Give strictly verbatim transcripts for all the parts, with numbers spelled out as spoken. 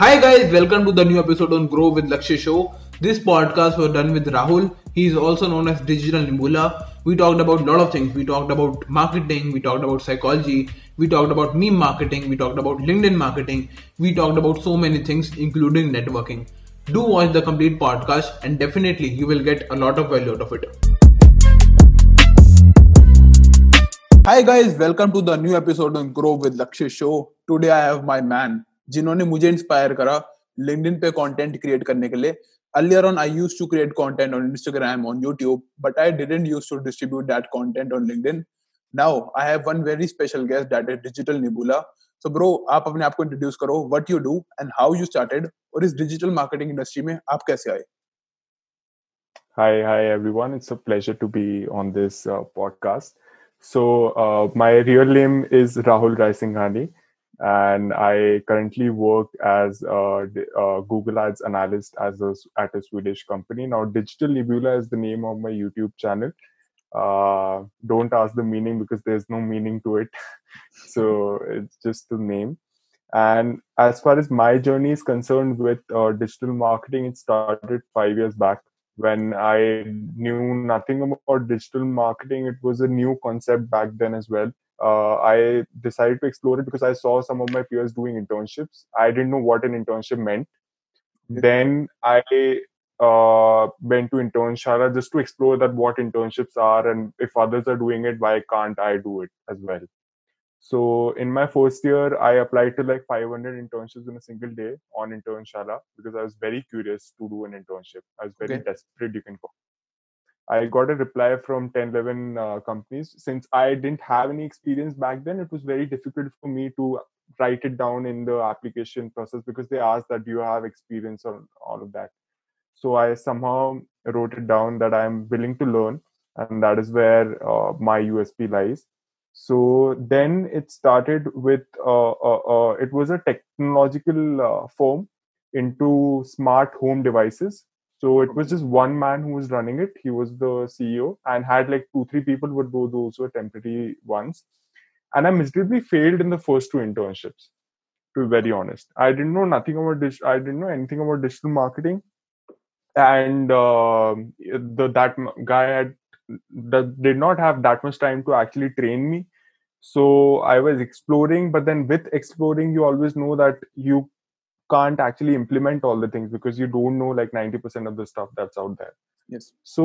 Hi guys, welcome to the new episode on Grow with Lakshay show. This podcast was done with Rahul. He is also known as Digital Nimbula. We talked about a lot of things. We talked about marketing, we talked about psychology, we talked about meme marketing, we talked about LinkedIn marketing, we talked about so many things including networking. Do watch the complete podcast and definitely you will get a lot of value out of it. Hi guys, welcome to the new episode on Grow with Lakshay show. Today I have my man. जिन्होंने मुझे inspire करा LinkedIn पे content create करने के लिए. Earlier on I used to create content on Instagram on YouTube but I didn't used to distribute that content on LinkedIn. Now I have one very special guest that is digital Nebula. So bro, आप अपने आप को introduce करो, what you do and how you started, और इस digital marketing industry में आप कैसे आए. Hi hi everyone, it's a pleasure to be on this podcast. So my real name is Rahul Raisinghani. And I currently work as a, a Google Ads analyst as a, at a Swedish company. Now, Digital Nimbula is the name of my YouTube channel. Uh, don't ask the meaning because there's no meaning to it. So it's just the name. And as far as my journey is concerned with uh, digital marketing, it started five years back when I knew nothing about digital marketing. It was a new concept back then as well. Uh, I decided to explore it because I saw some of my peers doing internships. I didn't know what an internship meant. Yeah. Then I uh, went to Internshala just to explore that what internships are and if others are doing it, why can't I do it as well? So in my first year, I applied to like five hundred internships in a single day on Internshala because I was very curious to do an internship. I was very okay. desperate, you can call it. I got a reply from ten, eleven uh, companies. Since I didn't have any experience back then, it was very difficult for me to write it down in the application process because they asked that do you have experience or all of that. So I somehow wrote it down that I'm willing to learn, and that is where uh, my U S P lies. So then it started with, uh, uh, uh, it was a technological uh, firm into smart home devices. So it was just one man who was running it. He was the C E O and had like two, three people, but those were temporary ones. And I miserably failed in the first two internships, to be very honest. I didn't know nothing about this. I didn't know anything about digital marketing. And uh, the, that guy had that did not have that much time to actually train me. So I was exploring, but then with exploring, you always know that you can't actually implement all the things because you don't know like ninety percent of the stuff that's out there. Yes. So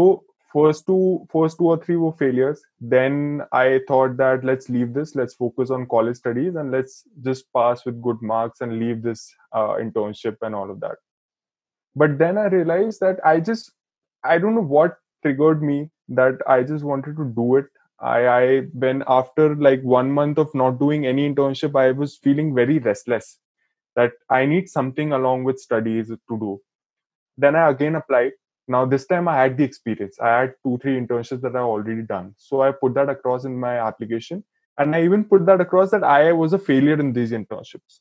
first two, first two or three were failures. Then I thought that let's leave this, let's focus on college studies and let's just pass with good marks and leave this uh, internship and all of that. But then I realized that I just, I don't know what triggered me that I just wanted to do it. I, I when after like one month of not doing any internship, I was feeling very restless. That I need something along with studies to do. Then I again applied. Now this time I had the experience. I had two, three internships that I already done. So I put that across in my application. And I even put that across that I was a failure in these internships.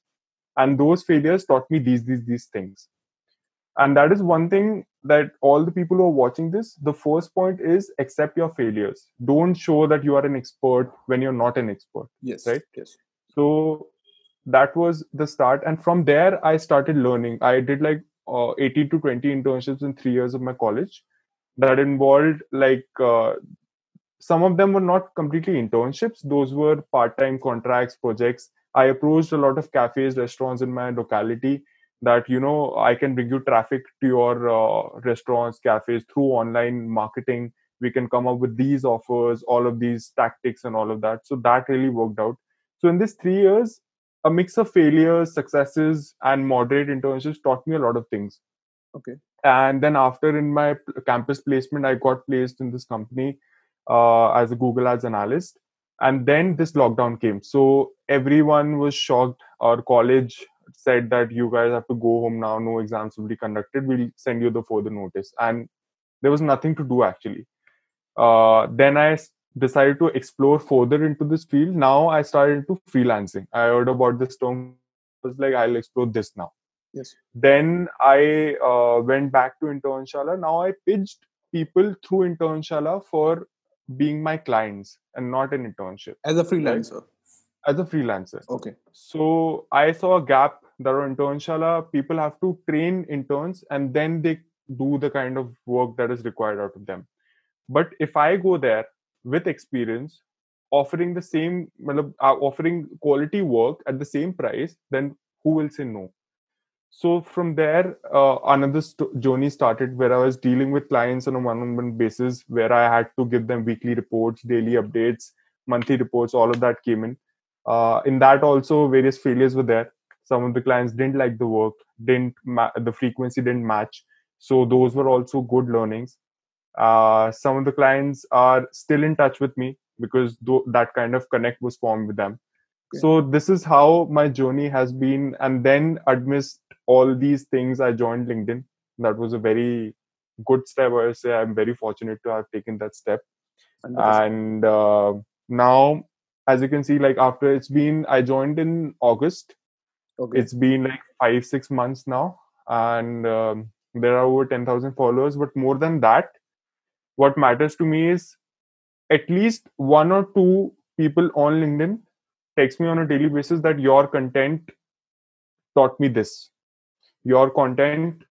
And those failures taught me these, these, these things. And that is one thing that all the people who are watching this, the first point is accept your failures. Don't show that you are an expert when you're not an expert. Yes. Right? Yes. So that was the start. And from there, I started learning. I did like uh, eighteen to twenty internships in three years of my college that involved like uh, some of them were not completely internships. Those were part-time contracts, projects. I approached a lot of cafes, restaurants in my locality that, you know, I can bring you traffic to your uh, restaurants, cafes through online marketing. We can come up with these offers, all of these tactics and all of that. So that really worked out. So in these three years, a mix of failures, successes, and moderate internships taught me a lot of things. Okay. And then after in my campus placement, I got placed in this company uh, as a Google Ads analyst. And then this lockdown came. So everyone was shocked. Our college said that you guys have to go home now. No exams will be conducted. We'll send you the further notice. And there was nothing to do actually. Uh, then I decided to explore further into this field. Now I started into freelancing. I heard about this term. I was like, I'll explore this now. Yes. Then I uh, went back to Internshala. Now I pitched people through Internshala for being my clients and not an internship. As a freelancer. Right? as a freelancer. Okay. So I saw a gap that on Internshala, people have to train interns and then they do the kind of work that is required out of them. But if I go there with experience, offering the same, offering quality work at the same price, then who will say no? So from there, uh, another st- journey started where I was dealing with clients on a one-on-one basis, where I had to give them weekly reports, daily updates, monthly reports, all of that came in. Uh, in that also, various failures were there. Some of the clients didn't like the work, didn't ma- the frequency didn't match. So those were also good learnings. Uh, some of the clients are still in touch with me because th- that kind of connect was formed with them. Okay. So this is how my journey has been. And then amidst all these things, I joined LinkedIn. That was a very good step. I say I'm very fortunate to have taken that step. one hundred percent. And uh, now, as you can see, like after it's been, I joined in August. Okay. It's been like five, six months now. And um, there are over ten thousand followers. But more than that, what matters to me is at least one or two people on LinkedIn text me on a daily basis that your content taught me this. Your content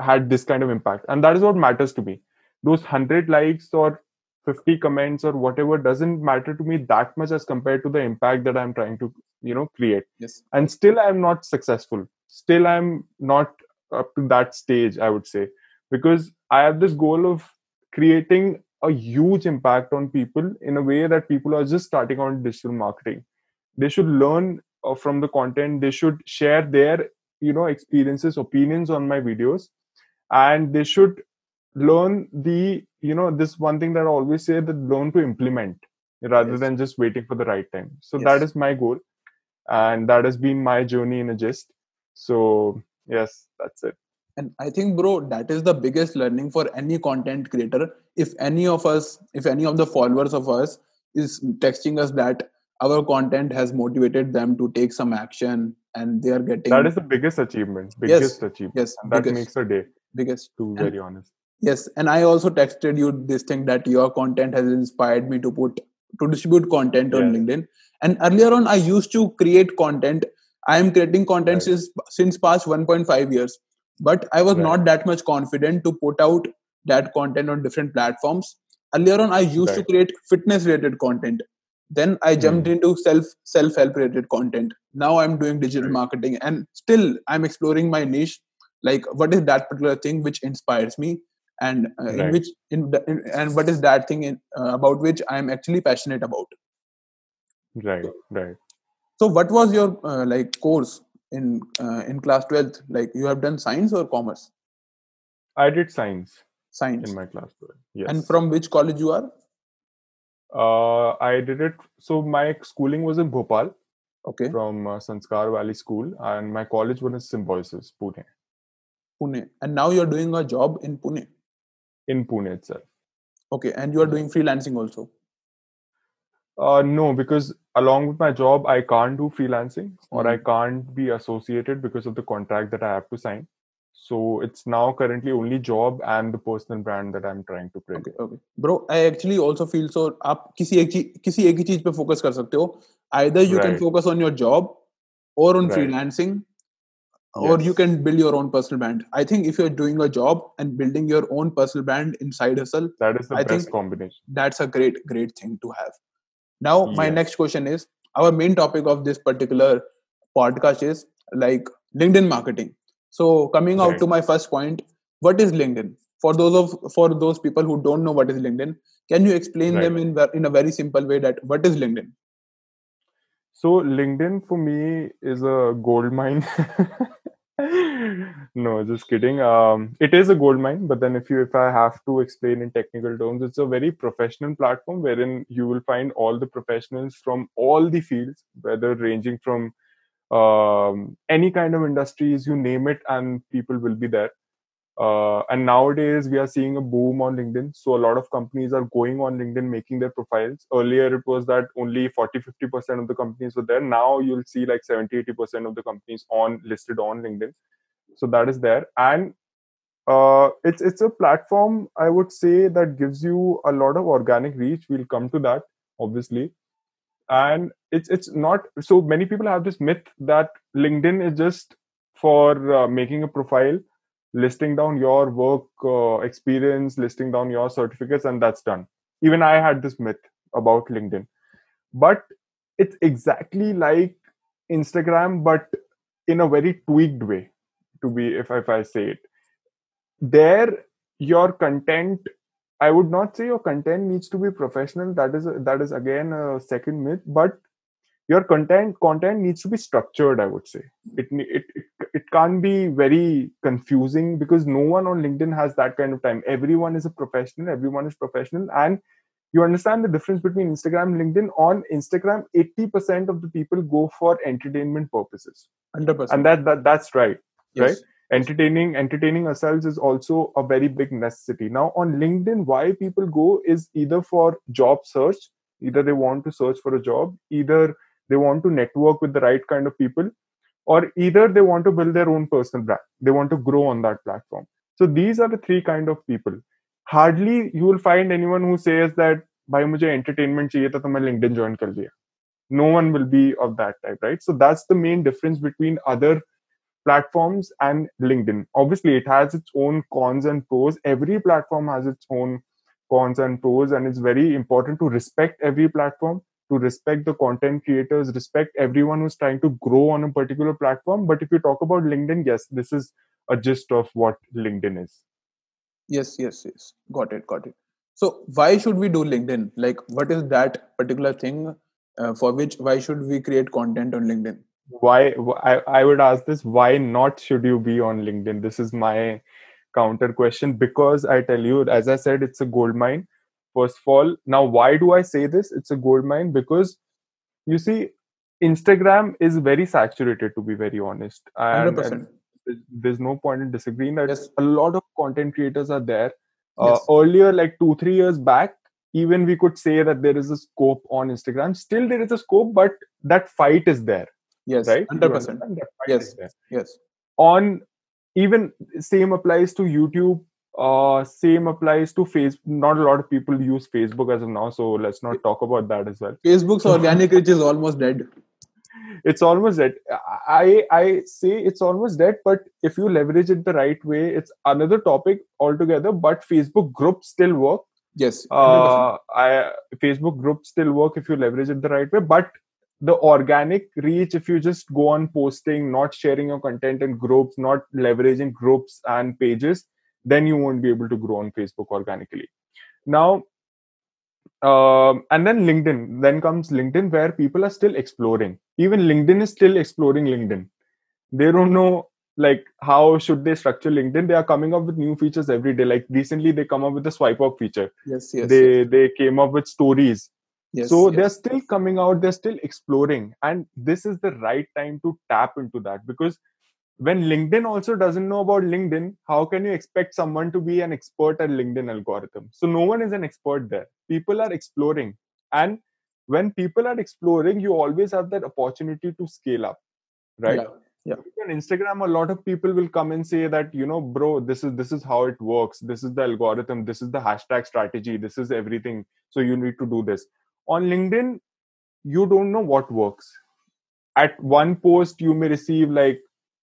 had this kind of impact. And that is what matters to me. Those one hundred likes or fifty comments or whatever doesn't matter to me that much as compared to the impact that I'm trying to, you know, create. Yes. And still I'm not successful. Still I'm not up to that stage, I would say, because I have this goal of creating a huge impact on people in a way that people are just starting on digital marketing. They should learn uh, from the content. They should share their, you know, experiences, opinions on my videos, and they should learn the, you know, this one thing that I always say, that learn to implement rather yes. than just waiting for the right time. So yes. that is my goal. And that has been my journey in a gist. So yes, that's it. And I think, bro, that is the biggest learning for any content creator. If any of us, if any of the followers of us is texting us that our content has motivated them to take some action and they are getting... That is the biggest achievement. Biggest yes, achievement. Yes, that biggest, makes a day. Biggest. To be very honest. Yes. And I also texted you this thing that your content has inspired me to put, to distribute content yes. on LinkedIn. And earlier on, I used to create content. I am creating content right. since, since past one point five years. But I was right. not that much confident to put out that content on different platforms. Earlier on, I used right. to create fitness-related content. Then I jumped mm. into self, self-help-related content. Now I'm doing digital right. marketing, and still I'm exploring my niche. Like, what is that particular thing which inspires me, and uh, right. in which in, the, in and what is that thing in, uh, about which I'm actually passionate about? Right, so, right. So, what was your uh, like course? In uh, in class twelfth, like you have done science or commerce? I did science. Science. In my class twelve, yes. And from which college you are? Uh, I did it. So my schooling was in Bhopal. Okay. From uh, Sanskar Valley School, and my college was in Symbiosis, Pune. Pune. And now you're doing a job in Pune? In Pune itself. Okay. And you are doing freelancing also? Uh, no, because along with my job, I can't do freelancing or mm-hmm. I can't be associated because of the contract that I have to sign. So it's now currently only job and the personal brand that I'm trying to create. Okay, okay. Bro, I actually also feel so. आप किसी एक चीज किसी एक ही चीज पे focus कर सकते हो. Either you right. can focus on your job or on right. freelancing, yes. or you can build your own personal brand. I think if you're doing a job and building your own personal brand inside hustle, that is the I best combination. That's a great, great thing to have. Now, my yes. next question is, our main topic of this particular podcast is like LinkedIn marketing. So coming right. out to my first point, what is LinkedIn? For those of for those people who don't know what is LinkedIn, can you explain right. them in, in a very simple way that what is LinkedIn? So LinkedIn for me is a gold mine. No, just kidding. Um, it is a gold mine, but then if you if I have to explain in technical terms, it's a very professional platform wherein you will find all the professionals from all the fields, whether ranging from um, any kind of industries, you name it, and people will be there. Uh, and nowadays we are seeing a boom on LinkedIn. So a lot of companies are going on LinkedIn, making their profiles. Earlier it was that only forty to fifty percent of the companies were there. Now you'll see like seventy to eighty percent of the companies on listed on LinkedIn. So that is there. And uh, it's it's a platform, I would say, that gives you a lot of organic reach. We'll come to that, obviously. And it's it's not, so many people have this myth that LinkedIn is just for uh, making a profile, listing down your work uh, experience, listing down your certificates, and that's done. Even I had this myth about LinkedIn. But it's exactly like Instagram, but in a very tweaked way, to be, if, if I say it. There, your content, I would not say your content needs to be professional. That is, that is again a second myth, but your content content needs to be structured, I would say. It, it, it, it can't be very confusing, because no one on LinkedIn has that kind of time. Everyone is a professional. Everyone is professional. And you understand the difference between Instagram and LinkedIn. On Instagram, eighty percent of the people go for entertainment purposes. one hundred percent. And that, that that's right. Yes. Right? Entertaining, entertaining ourselves is also a very big necessity. Now, on LinkedIn, why people go is either for job search, either they want to search for a job, either they want to network with the right kind of people, or either they want to build their own personal brand. They want to grow on that platform. So these are the three kind of people. Hardly you will find anyone who says that, bhai, mujhe entertainment chahiye tha, to main LinkedIn join kar liya. No one will be of that type, right? So that's the main difference between other platforms and LinkedIn. Obviously, it has its own cons and pros. Every platform has its own cons and pros, and it's very important to respect every platform, to respect the content creators, respect everyone who's trying to grow on a particular platform. But if you talk about LinkedIn, yes, this is a gist of what LinkedIn is. Yes, yes, yes. Got it, got it. So why should we do LinkedIn? Like, what is that particular thing uh, for which, why should we create content on LinkedIn? Why, I, I would ask this, why not should you be on LinkedIn? This is my counter question, because I tell you, as I said, it's a goldmine. First of all, now, why do I say this? It's a goldmine because, you see, Instagram is very saturated, to be very honest. And, one hundred percent. And there's no point in disagreeing that. Yes. A lot of content creators are there. Yes. Uh, earlier, like two, three years back, even we could say that there is a scope on Instagram. Still, there is a scope, but that fight is there. Yes, right? one hundred percent. Yes, yes. On, even same applies to YouTube. Uh, same applies to Facebook. Not a lot of people use Facebook as of now, so let's not talk about that as well. Facebook's organic reach is almost dead. It's almost dead. I I say it's almost dead, but if you leverage it the right way, it's another topic altogether. But Facebook groups still work. Yes. Uh, I Facebook groups still work if you leverage it the right way. But the organic reach, if you just go on posting, not sharing your content in groups, not leveraging groups and pages, then you won't be able to grow on Facebook organically. Now, um, and then LinkedIn. Then comes LinkedIn, where people are still exploring. Even LinkedIn is still exploring LinkedIn. They don't know, like, how should they structure LinkedIn. They are coming up with new features every day. Like, recently, they come up with the swipe up feature. Yes, yes. They yes. they came up with stories. Yes, so yes. They're still coming out. They're still exploring. And this is the right time to tap into that, because when LinkedIn also doesn't know about LinkedIn, how can you expect someone to be an expert at LinkedIn algorithm? So no one is an expert there. People are exploring. And when people are exploring, you always have that opportunity to scale up, right? Yeah. Yeah. On Instagram, a lot of people will come and say that, you know, bro, this is this is how it works. This is the algorithm. This is the hashtag strategy. This is everything. So you need to do this. On LinkedIn, you don't know what works. At one post, you may receive like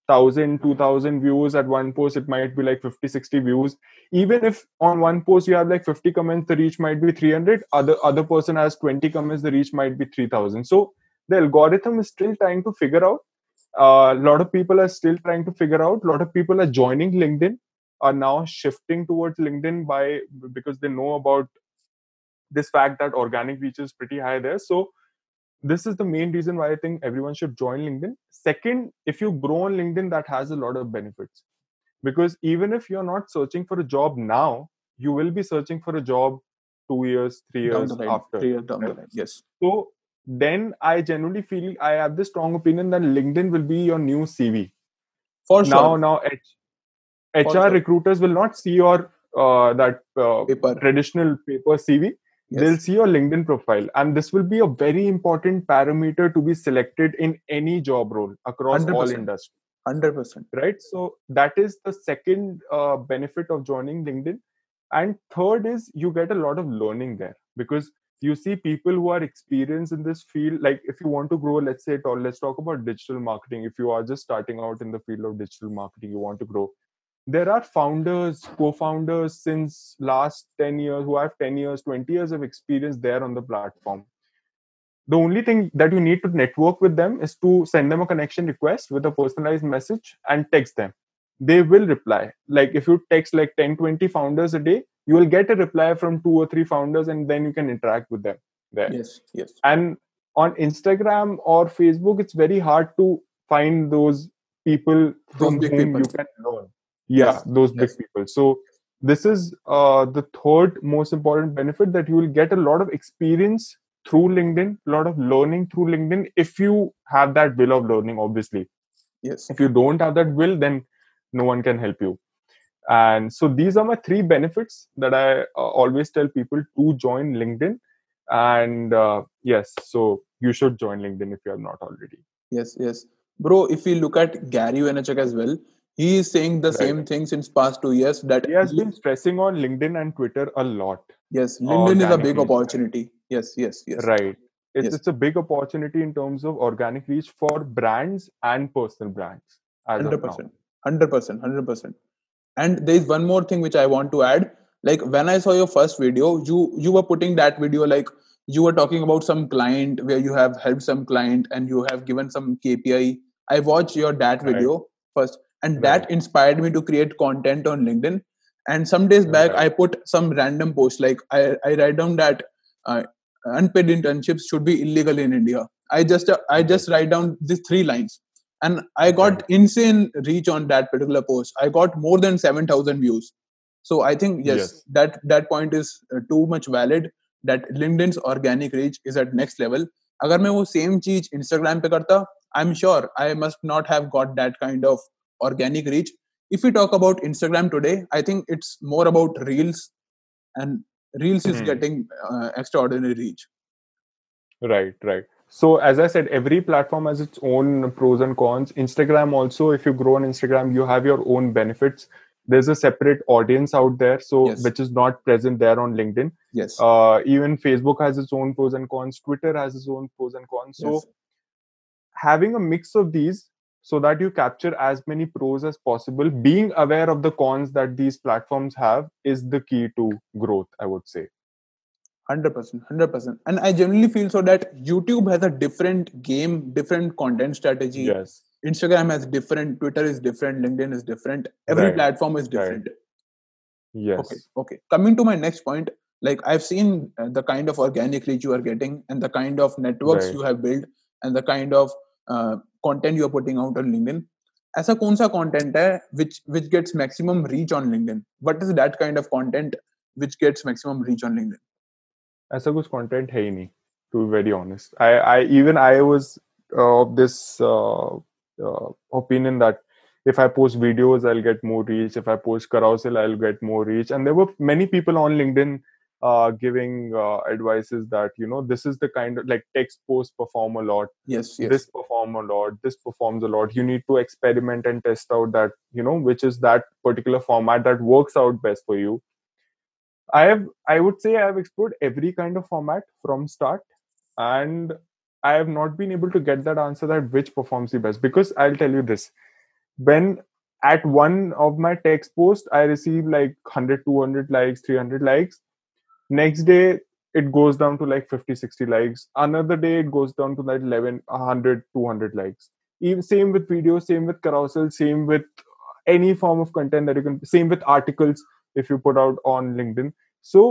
one thousand, two thousand views. At one post, it might be like fifty, sixty views. Even if on one post you have like fifty comments, the reach might be three hundred. Other other person has twenty comments, the reach might be three thousand. So the algorithm is still trying to figure out. A uh, lot of people are still trying to figure out. A lot of people are joining LinkedIn, are now shifting towards LinkedIn by because they know about this fact that organic reach is pretty high there. So this is the main reason why I think everyone should join LinkedIn. Second, if you grow on LinkedIn, that has a lot of benefits. Because even if you're not searching for a job now, you will be searching for a job two years, three years down the line, after. Three years down the line, yes. So then I generally feel, I have this strong opinion that LinkedIn will be your new C V. For sure. Now, now H R sure. recruiters will not see your uh, that uh, paper. traditional paper C V. Yes. They'll see your LinkedIn profile, and this will be a very important parameter to be selected in any job role across one hundred percent all industries. one hundred percent. Right? So that is the second uh, benefit of joining LinkedIn. And third is you get a lot of learning there, because you see people who are experienced in this field. Like if you want to grow, let's say, let's talk about digital marketing. If you are just starting out in the field of digital marketing, you want to grow. There are founders, co-founders since last ten years who have ten years, twenty years of experience there on the platform. The only thing that you need to network with them is to send them a connection request with a personalized message and text them. They will reply. Like if you text like ten, twenty founders a day, you will get a reply from two or three founders, and then you can interact with them there. Yes, yes. And on Instagram or Facebook, it's very hard to find those people from those whom people. you can learn. Yeah, yes, those yes. big people. So this is uh, the third most important benefit, that you will get a lot of experience through LinkedIn, a lot of learning through LinkedIn, if you have that will of learning, obviously. Yes. If you don't have that will, then no one can help you. And so these are my three benefits that I uh, always tell people to join LinkedIn. And uh, yes, so you should join LinkedIn if you have not already. Yes, yes. Bro, if we look at Gary Vaynerchuk as well, he is saying the right. same thing since past two years. That he has li- been stressing on LinkedIn and Twitter a lot. Yes, LinkedIn is a big reach. opportunity. Yes, yes, yes. Right. It's, yes. it's a big opportunity in terms of organic reach for brands and personal brands. one hundred percent. one hundred percent. one hundred percent. And there is one more thing which I want to add. Like when I saw your first video, you you were putting that video, like you were talking about some client where you have helped some client and you have given some K P I. I watched your that video right. first. And that right. inspired me to create content on LinkedIn. And some days back, right. I put some random post. Like I, I write down that uh, unpaid internships should be illegal in India. I just uh, I just write down these three lines. And I got right. insane reach on that particular post. I got more than seven thousand views. So I think, yes, yes. that that point is uh, too much valid. That LinkedIn's organic reach is at next level. Agar main wo same cheez Instagram pe karta, I'm sure I must not have got that kind of organic reach. If we talk about Instagram today, I think it's more about Reels, and Reels is mm. getting uh, extraordinary reach. Right, right. So as I said, every platform has its own pros and cons. Instagram also, if you grow on Instagram, you have your own benefits. There's a separate audience out there, so yes. which is not present there on LinkedIn. Yes. Uh, even Facebook has its own pros and cons. Twitter has its own pros and cons. So yes. having a mix of these, so that you capture as many pros as possible, being aware of the cons that these platforms have is the key to growth, I would say. one hundred percent. one hundred percent. And I generally feel so that YouTube has a different game, different content strategy. Yes. Instagram has different, Twitter is different, LinkedIn is different. Every right. platform is different. Right. Yes. Okay. Okay. Coming to my next point, like I've seen the kind of organic reach you are getting and the kind of networks right. you have built and the kind of uh, content you are putting out on LinkedIn. Aisa kaun sa content hai which which gets maximum reach on LinkedIn? What is that kind of content which gets maximum reach on LinkedIn? Aisa kuch content hai nahi, to be very honest. I, I even I was of uh, this uh, uh, opinion that if I post videos, I'll get more reach. If I post carousel, I'll get more reach. And there were many people on LinkedIn Uh, giving uh, advices that, you know, this is the kind of, like, text posts perform a lot. Yes, yes. This perform a lot. This performs a lot. You need to experiment and test out that, you know, which is that particular format that works out best for you. I have, I would say I have explored every kind of format from start, and I have not been able to get that answer that which performs the best, because I'll tell you this. When at one of my text posts, I receive like one hundred, two hundred likes, three hundred likes. Next day, it goes down to like fifty, sixty likes. Another day, it goes down to like eleven, one hundred, two hundred likes. Even same with videos, same with carousel, same with any form of content that you can, same with articles if you put out on LinkedIn. So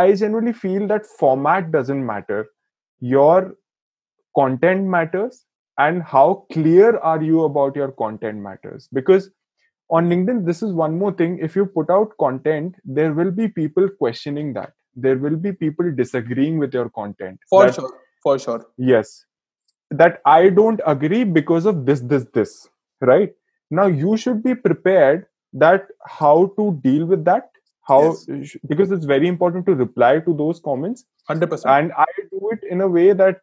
I generally feel that format doesn't matter. Your content matters, and how clear are you about your content matters. Because on LinkedIn, this is one more thing. If you put out content, there will be people questioning that. There will be people disagreeing with your content. For that, sure. For sure. Yes. That I don't agree because of this, this, this. Right? Now, you should be prepared that how to deal with that. How yes. Because it's very important to reply to those comments. one hundred percent. And I do it in a way that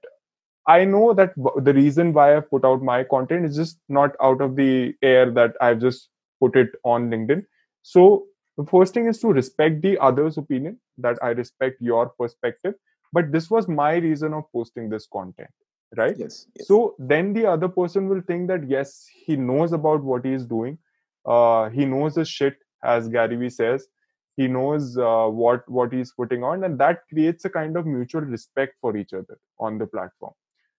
I know that the reason why I put out my content is just not out of the air that I've just put it on LinkedIn. So the first thing is to respect the other's opinion, that I respect your perspective. But this was my reason of posting this content, right? Yes, yes. So then the other person will think that, yes, he knows about what he is doing. Uh, he knows his shit, as Gary Vee says. He knows uh, what, what he's putting on. And that creates a kind of mutual respect for each other on the platform.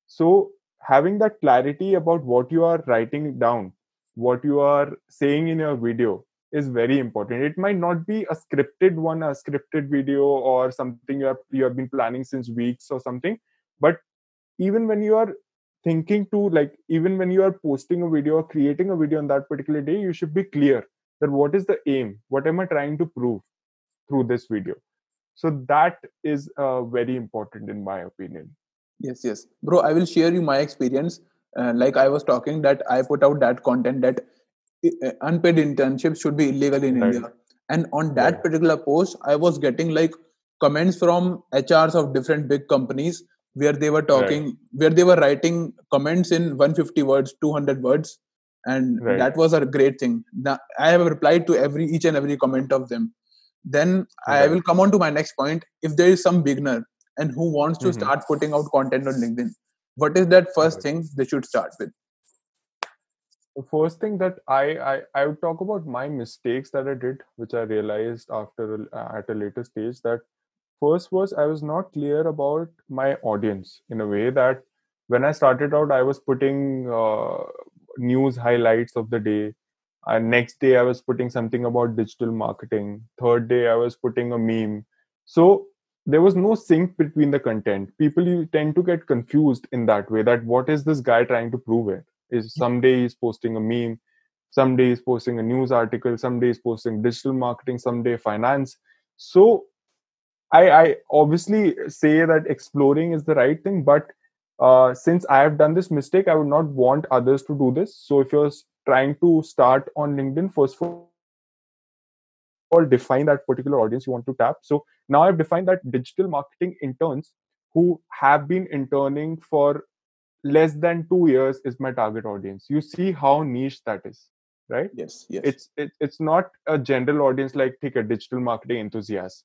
So having that clarity about what you are writing down, what you are saying in your video is very important. It might not be a scripted one, a scripted video or something you have, you have been planning since weeks or something. But even when you are thinking to like, even when you are posting a video or creating a video on that particular day, you should be clear that what is the aim? What am I trying to prove through this video? So that is uh, very important in my opinion. Yes, yes. Bro, I will share you my experience. Uh, like I was talking that I put out that content that unpaid internships should be illegal in right. India. And on that right. particular post, I was getting like comments from H Rs of different big companies where they were talking, right. where they were writing comments in one hundred fifty words, two hundred words. And right. that was a great thing. Now, I have replied to every each and every comment of them. Then right. I will come on to my next point. If there is some beginner and who wants to mm-hmm. start putting out content on LinkedIn, what is that first thing they should start with? The first thing that I, I, I would talk about my mistakes that I did, which I realized after uh, at a later stage, that first was I was not clear about my audience in a way that when I started out, I was putting uh, news highlights of the day. Uh, next day, I was putting something about digital marketing. Third day, I was putting a meme. So there was no sync between the content. People tend to get confused in that way that what is this guy trying to prove it? Is someday he's posting a meme, someday he's posting a news article, someday he's posting digital marketing, someday finance. So I, I obviously say that exploring is the right thing, but uh, since I have done this mistake, I would not want others to do this. So if you're trying to start on LinkedIn, first of all, or define that particular audience you want to tap. So now I've defined that digital marketing interns who have been interning for less than two years is my target audience. You see how niche that is, right? Yes, yes. It's it, it's not a general audience like take a digital marketing enthusiast.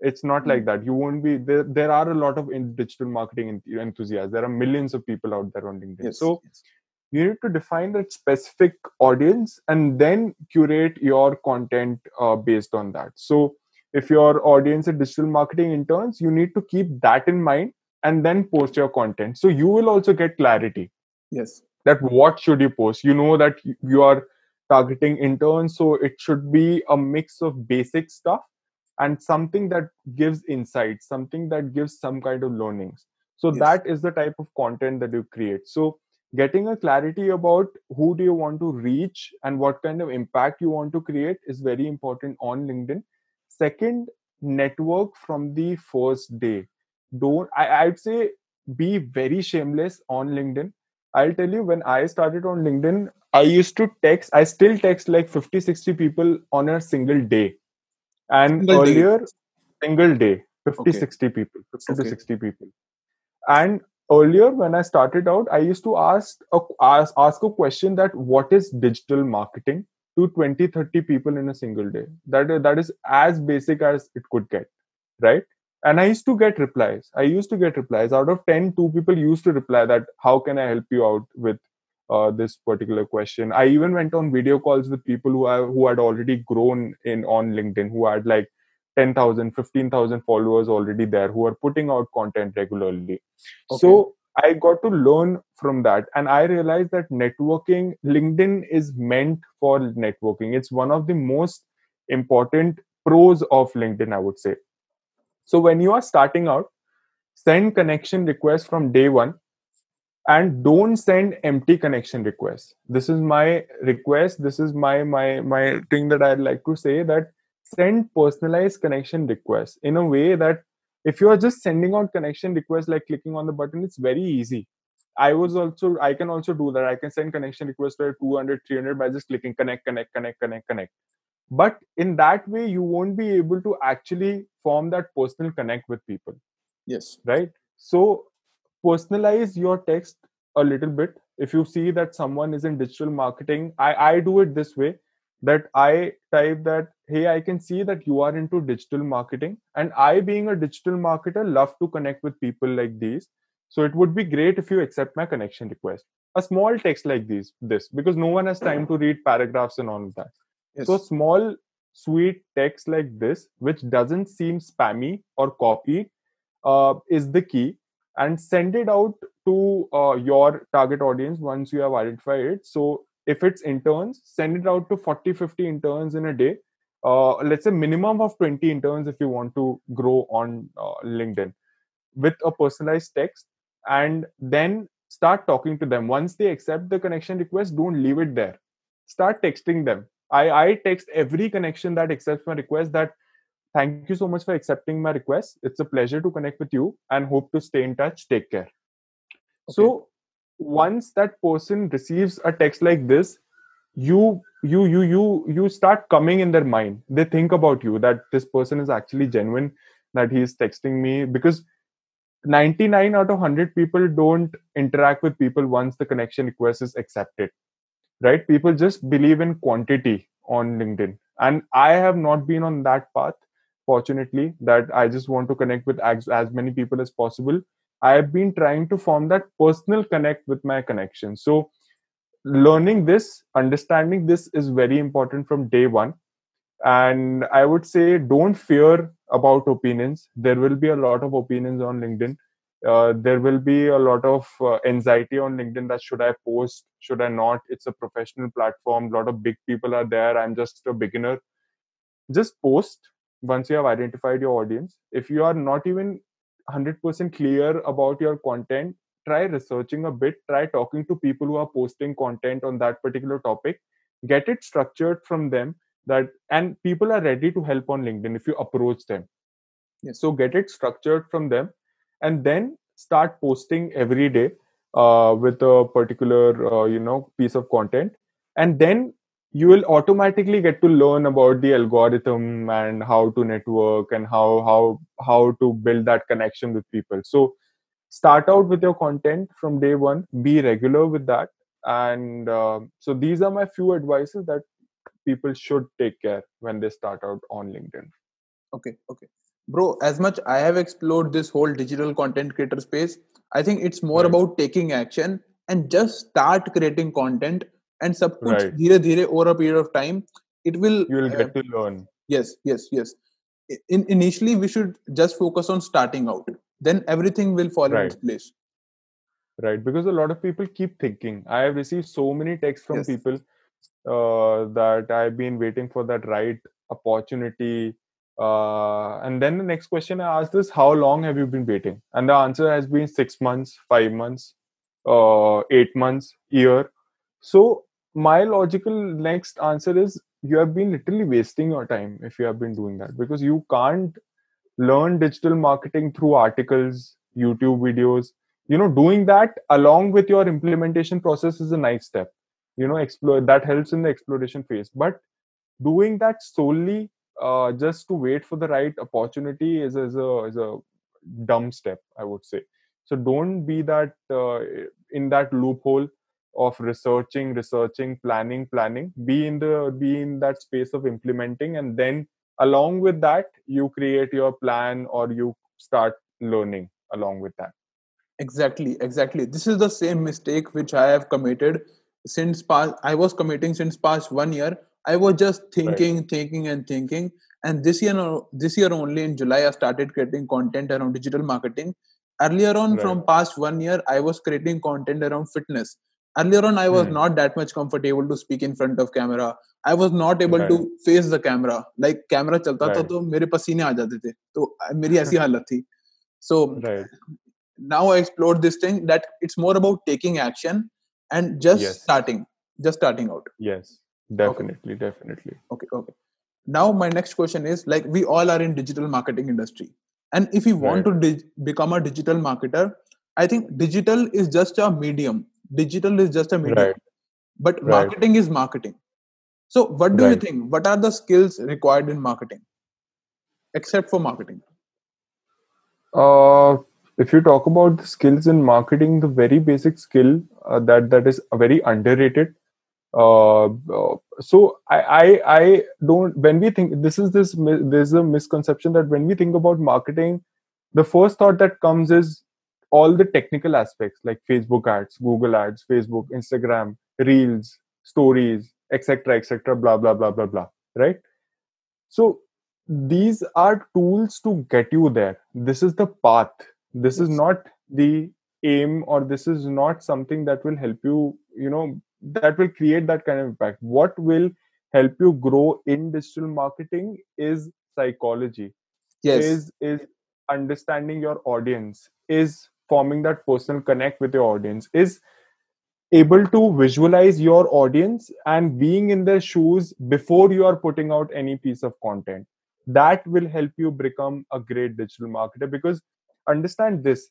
It's not mm-hmm. like that. You won't be there. There are a lot of in digital marketing enthusiasts. There are millions of people out there on LinkedIn. Yes, so yes. you need to define that specific audience and then curate your content uh, based on that. So if your audience is digital marketing interns, you need to keep that in mind and then post your content. So you will also get clarity. Yes. That what should you post? You know that you are targeting interns, so it should be a mix of basic stuff and something that gives insights, something that gives some kind of learnings. So yes. that is the type of content that you create. So getting a clarity about who do you want to reach and what kind of impact you want to create is very important on LinkedIn. Second, network from the first day. Don't I, I'd say be very shameless on LinkedIn. I'll tell you, when I started on LinkedIn, I used to text, I still text like fifty, sixty people on a single day. And single earlier, day. single day, fifty, okay. sixty people, fifty okay. to sixty people. And earlier, when I started out, I used to ask a, ask, ask a question that what is digital marketing to twenty, thirty people in a single day. That, that is as basic as it could get, right? And I used to get replies. I used to get replies. Out of ten, two people used to reply that, how can I help you out with uh, this particular question? I even went on video calls with people who, have, who had already grown in on LinkedIn, who had like ten thousand, fifteen thousand followers already there, who are putting out content regularly. Okay. So I got to learn from that. And I realized that networking, LinkedIn is meant for networking. It's one of the most important pros of LinkedIn, I would say. So when you are starting out, send connection requests from day one and don't send empty connection requests. This is my request. This is my, my, my thing that I'd like to say, that send personalized connection requests in a way that if you are just sending out connection requests, like clicking on the button, it's very easy. I was also, I can also do that. I can send connection requests to two hundred, three hundred by just clicking connect, connect, connect, connect, connect. But in that way, you won't be able to actually form that personal connect with people. Yes. Right. So personalize your text a little bit. If you see that someone is in digital marketing, I, I do it this way. that I type that, hey, I can see that you are into digital marketing, and I, being a digital marketer, love to connect with people like these. So it would be great if you accept my connection request. A small text like these, this, because no one has time to read paragraphs and all of that. Yes. So small, sweet text like this, which doesn't seem spammy or copied, uh, is the key. And send it out to uh, your target audience once you have identified it. So if it's interns, send it out to forty, fifty interns in a day. Uh, let's say minimum of twenty interns if you want to grow on uh, LinkedIn, with a personalized text, and then start talking to them. Once they accept the connection request, don't leave it there. Start texting them. I, I text every connection that accepts my request that, thank you so much for accepting my request. It's a pleasure to connect with you and hope to stay in touch. Take care. Okay. So once that person receives a text like this, you, you, you, you, you start coming in their mind. They think about you, that this person is actually genuine, that he is texting me, because ninety-nine out of one hundred people don't interact with people once the connection request is accepted, right? People just believe in quantity on LinkedIn. And I have not been on that path. Fortunately, that I just want to connect with as, as many people as possible. I have been trying to form that personal connect with my connection. So learning this, understanding this is very important from day one. And I would say, don't fear about opinions. There will be a lot of opinions on LinkedIn. Uh, there will be a lot of uh, anxiety on LinkedIn, that should I post, should I not? It's a professional platform. A lot of big people are there. I'm just a beginner. Just post. Once you have identified your audience, if you are not even one hundred percent clear about your content, try researching a bit, try talking to people who are posting content on that particular topic, get it structured from them, that, and people are ready to help on LinkedIn if you approach them. Yes. So get it structured from them and then start posting every day uh, with a particular, uh, you know, piece of content. And then you will automatically get to learn about the algorithm and how to network and how how how to build that connection with people. So start out with your content from day one, be regular with that. And uh, so these are my few advices that people should take care when they start out on LinkedIn. Okay, okay. Bro, as much I have explored this whole digital content creator space, I think it's more right. about taking action and just start creating content. And sab kuch dheere dheere over a period of time, it will. You will get uh, to learn. Yes, yes, yes. In, initially, we should just focus on starting out. Then everything will fall right. into place. Right, because a lot of people keep thinking. I have received so many texts from yes. people uh, that I've been waiting for that right opportunity. Uh, and then the next question I asked is, how long have you been waiting? And the answer has been six months, five months, uh, eight months, year. So my logical next answer is, you have been literally wasting your time if you have been doing that, because you can't learn digital marketing through articles, YouTube videos. You know, doing that along with your implementation process is a nice step. You know, explore that helps in the exploration phase. But doing that solely uh, just to wait for the right opportunity is, is a is a dumb step, I would say. So don't be that uh, in that loophole of researching, researching, planning, planning, be in the be in that space of implementing. And then along with that, you create your plan or you start learning along with that. Exactly, exactly. This is the same mistake which I have committed since past, I was committing since past one year. I was just thinking, right. thinking and thinking. And this year, this year only in July, I started creating content around digital marketing. Earlier on right. from past one year, I was creating content around fitness. Earlier on, I was hmm. not that much comfortable to speak in front of camera. I was not able right. to face the camera. Like camera चलता था तो मेरे पसीने आ जाते थे. तो मेरी ऐसी हालत थी. So right. now I explored this thing that it's more about taking action and just yes. starting, just starting out. Yes, definitely, okay. definitely. Okay, okay. Now my next question is, like, we all are in digital marketing industry, and if we want right. to dig- become a digital marketer, I think digital is just a medium. Digital is just a medium, right. but marketing right. is marketing. So what do right. you think? What are the skills required in marketing? Except for marketing. Uh, if you talk about the skills in marketing, the very basic skill uh, that that is very underrated Uh, so I, I I don't. When we think this is this this is a misconception that when we think about marketing, the first thought that comes is all the technical aspects like Facebook ads, Google ads, Facebook, Instagram, Reels, Stories, et cetera, et cetera, blah blah blah blah blah. Right? So these are tools to get you there. This is the path. This is not the aim, or this is not something that will help you. You know, that will create that kind of impact. What will help you grow in digital marketing is psychology. Yes. Is, is understanding your audience, is forming that personal connect with your audience, is able to visualize your audience and being in their shoes before you are putting out any piece of content. That will help you become a great digital marketer, because understand this,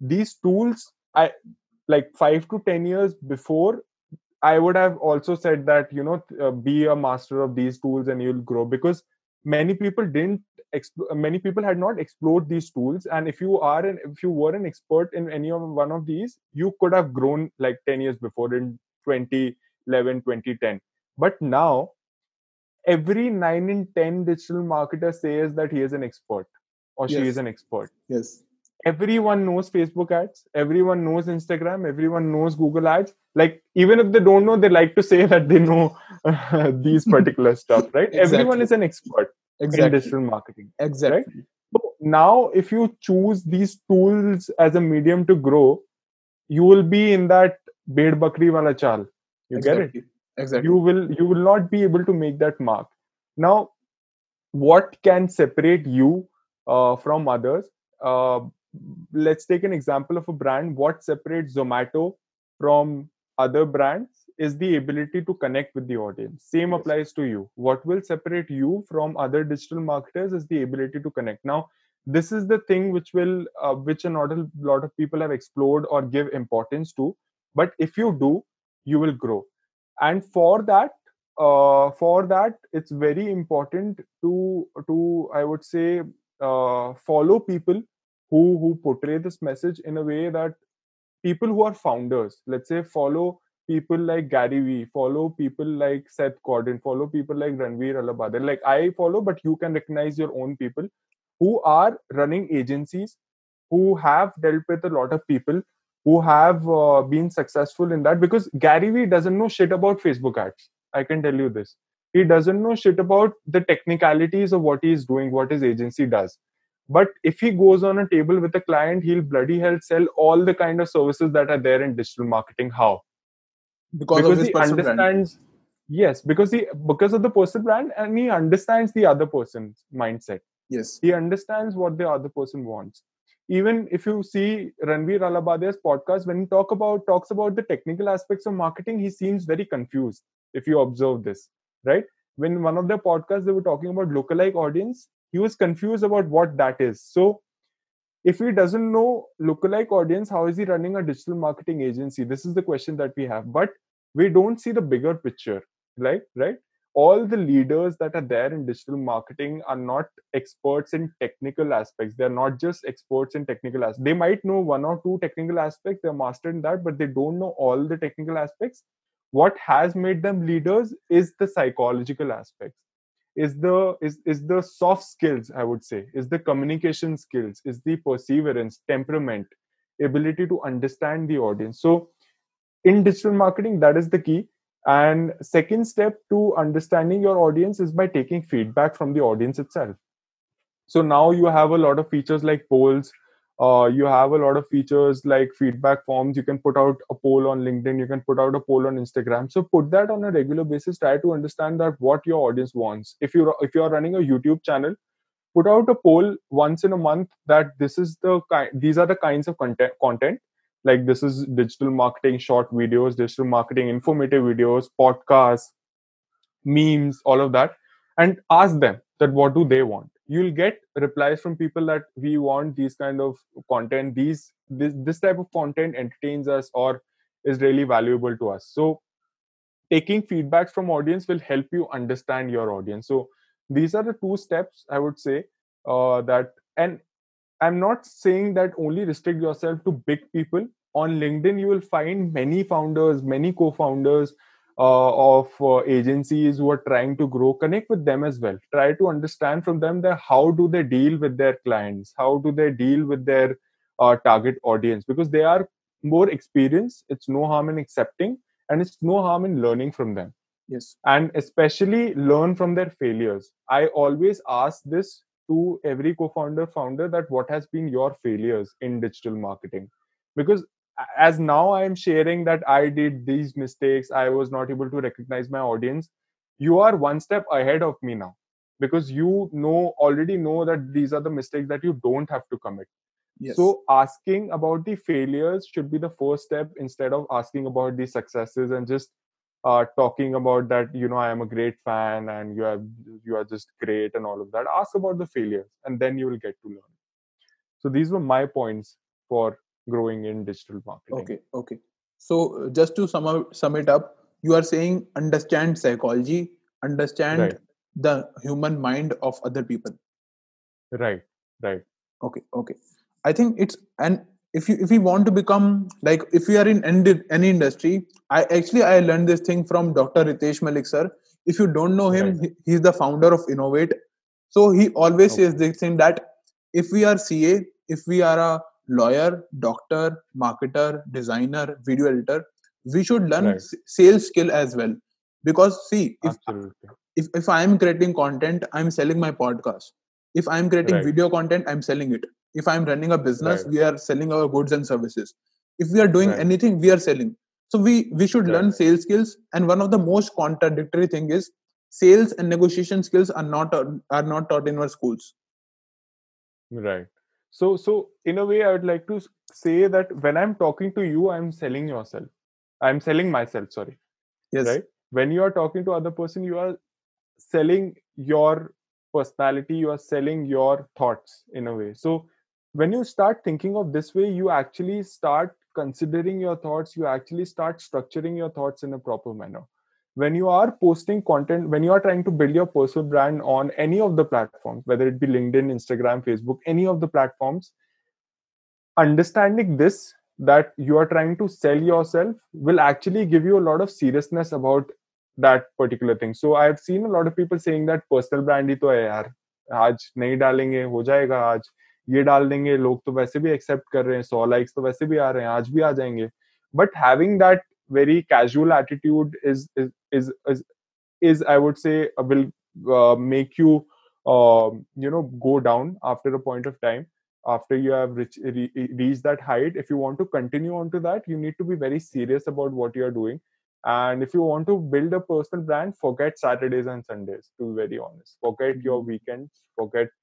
these tools, I like five to ten years before, I would have also said that, you know, uh, be a master of these tools and you'll grow, because many people didn't, exp- many people had not explored these tools. And if you are, an, if you were an expert in any of one of these, you could have grown like ten years before in twenty eleven, twenty ten. But now every nine in ten digital marketer says that he is an expert or yes. she is an expert. Yes. Everyone knows Facebook ads, everyone knows Instagram, everyone knows Google ads. Like, even if they don't know, they like to say that they know uh, these particular stuff, right? Exactly. Everyone is an expert exactly. in digital marketing. Exactly. Right? So now, if you choose these tools as a medium to grow, you will be in that bed bakri wala chal. You exactly. get it? Exactly. You will, you will not be able to make that mark. Now, what can separate you uh, from others? Uh, Let's take an example of a brand. What separates Zomato from other brands is the ability to connect with the audience. Same yes. applies to you. What will separate you from other digital marketers is the ability to connect. Now, this is the thing which will, uh, which a lot of, lot of people have explored or give importance to. But if you do, you will grow. And for that, uh, for that, it's very important to, to I would say, uh, follow people who who portray this message in a way that people who are founders, let's say, follow people like Gary V, follow people like Seth Godin, follow people like Ranveer Allahbadia. Like I follow, but you can recognize your own people who are running agencies, who have dealt with a lot of people, who have uh, been successful in that. Because Gary V doesn't know shit about Facebook ads. I can tell you this. He doesn't know shit about the technicalities of what he is doing, what his agency does. But if he goes on a table with a client, he'll bloody hell sell all the kind of services that are there in digital marketing. How? Because, because of his he understands. Brand. Yes, because he because of the personal brand, and he understands the other person's mindset. Yes, he understands what the other person wants. Even if you see Ranveer Allahbadia's podcast, when he talk about talks about the technical aspects of marketing, he seems very confused. If you observe this, right? When one of their podcasts they were talking about lookalike audience. He was confused about what that is. So if he doesn't know lookalike audience, how is he running a digital marketing agency? This is the question that we have, but we don't see the bigger picture, right? Right? All the leaders that are there in digital marketing are not experts in technical aspects. They're not just experts in technical aspects. They might know one or two technical aspects. They're mastered in that, but they don't know all the technical aspects. What has made them leaders is the psychological aspects. Is the is is the soft skills, I would say, is the communication skills, is the perseverance, temperament, ability to understand the audience. So in digital marketing, that is the key. And second step to understanding your audience is by taking feedback from the audience itself. So now you have a lot of features like polls. Uh, you have a lot of features like feedback forms. You can put out a poll on LinkedIn. You can put out a poll on Instagram. So put that on a regular basis. Try to understand that what your audience wants. If you if you are running a YouTube channel, put out a poll once in a month that this is the ki- these are the kinds of content content like this is digital marketing short videos, digital marketing informative videos, podcasts, memes, all of that, and ask them that what do they want. You'll get replies from people that we want these kind of content. These this this type of content entertains us or is really valuable to us. So taking feedback from audience will help you understand your audience. So these are the two steps I would say uh, that. And I'm not saying that only restrict yourself to big people. On LinkedIn, you will find many founders, many co-founders, uh, of uh, agencies who are trying to grow, connect with them as well. Try to understand from them that how do they deal with their clients? How do they deal with their uh, target audience? Because they are more experienced. It's no harm in accepting, and it's no harm in learning from them. Yes. And especially learn from their failures. I always ask this to every co-founder, founder, that what has been your failures in digital marketing? Because as now I am sharing that I did these mistakes, I was not able to recognize my audience. You are one step ahead of me now, because you know, already know that these are the mistakes that you don't have to commit. Yes. So asking about the failures should be the first step, instead of asking about the successes and just Uh, talking about that, you know, I am a great fan and you are, you are just great and all of that. Ask about the failures, and then you will get to learn. So these were my points for growing in digital marketing. Okay, okay. So just to sum, sum it up, you are saying understand psychology, understand right. the human mind of other people. Right, right. Okay, okay. I think it's an If you if we want to become, like, if you are in any industry, I actually I learned this thing from Doctor Ritesh Malik, sir. If you don't know him, right. he, he's the founder of Innovate. So he always okay. says this thing that if we are C A, if we are a lawyer, doctor, marketer, designer, video editor, we should learn right. sales skill as well. Because see, if, if if I'm creating content, I'm selling my podcast. If I'm creating right. video content, I'm selling it. If I'm running a business, right. we are selling our goods and services. If we are doing right. anything, we are selling. So we, we should right. learn sales skills. And one of the most contradictory thing is sales and negotiation skills are not are not taught in our schools. Right. So, so in a way, I would like to say that when I'm talking to you, I'm selling yourself. I'm selling myself, sorry. Yes. Right. When you are talking to other person, you are selling your personality, you are selling your thoughts in a way. So when you start thinking of this way, you actually start considering your thoughts, you actually start structuring your thoughts in a proper manner. When you are posting content, when you are trying to build your personal brand on any of the platforms, whether it be LinkedIn, Instagram, Facebook, any of the platforms, understanding this, that you are trying to sell yourself, will actually give you a lot of seriousness about that particular thing. So I've seen a lot of people saying that personal brand hi to hai yaar, aaj nahi dalenge, ho jayega, aaj ये डाल देंगे, लोग तो वैसे भी accept कर रहे हैं, सौ लाइक्स तो वैसे भी आ रहे हैं, आज भी आ जाएंगे. But having that very casual attitude is is is is I would say will make you you know go down after a point of time, after you have reach that height. If you want to continue on to that, you need to be very serious about what you are doing. And if you want to build a personal brand, forget Saturdays and Sundays, to be very honest. Forget your weekends, forget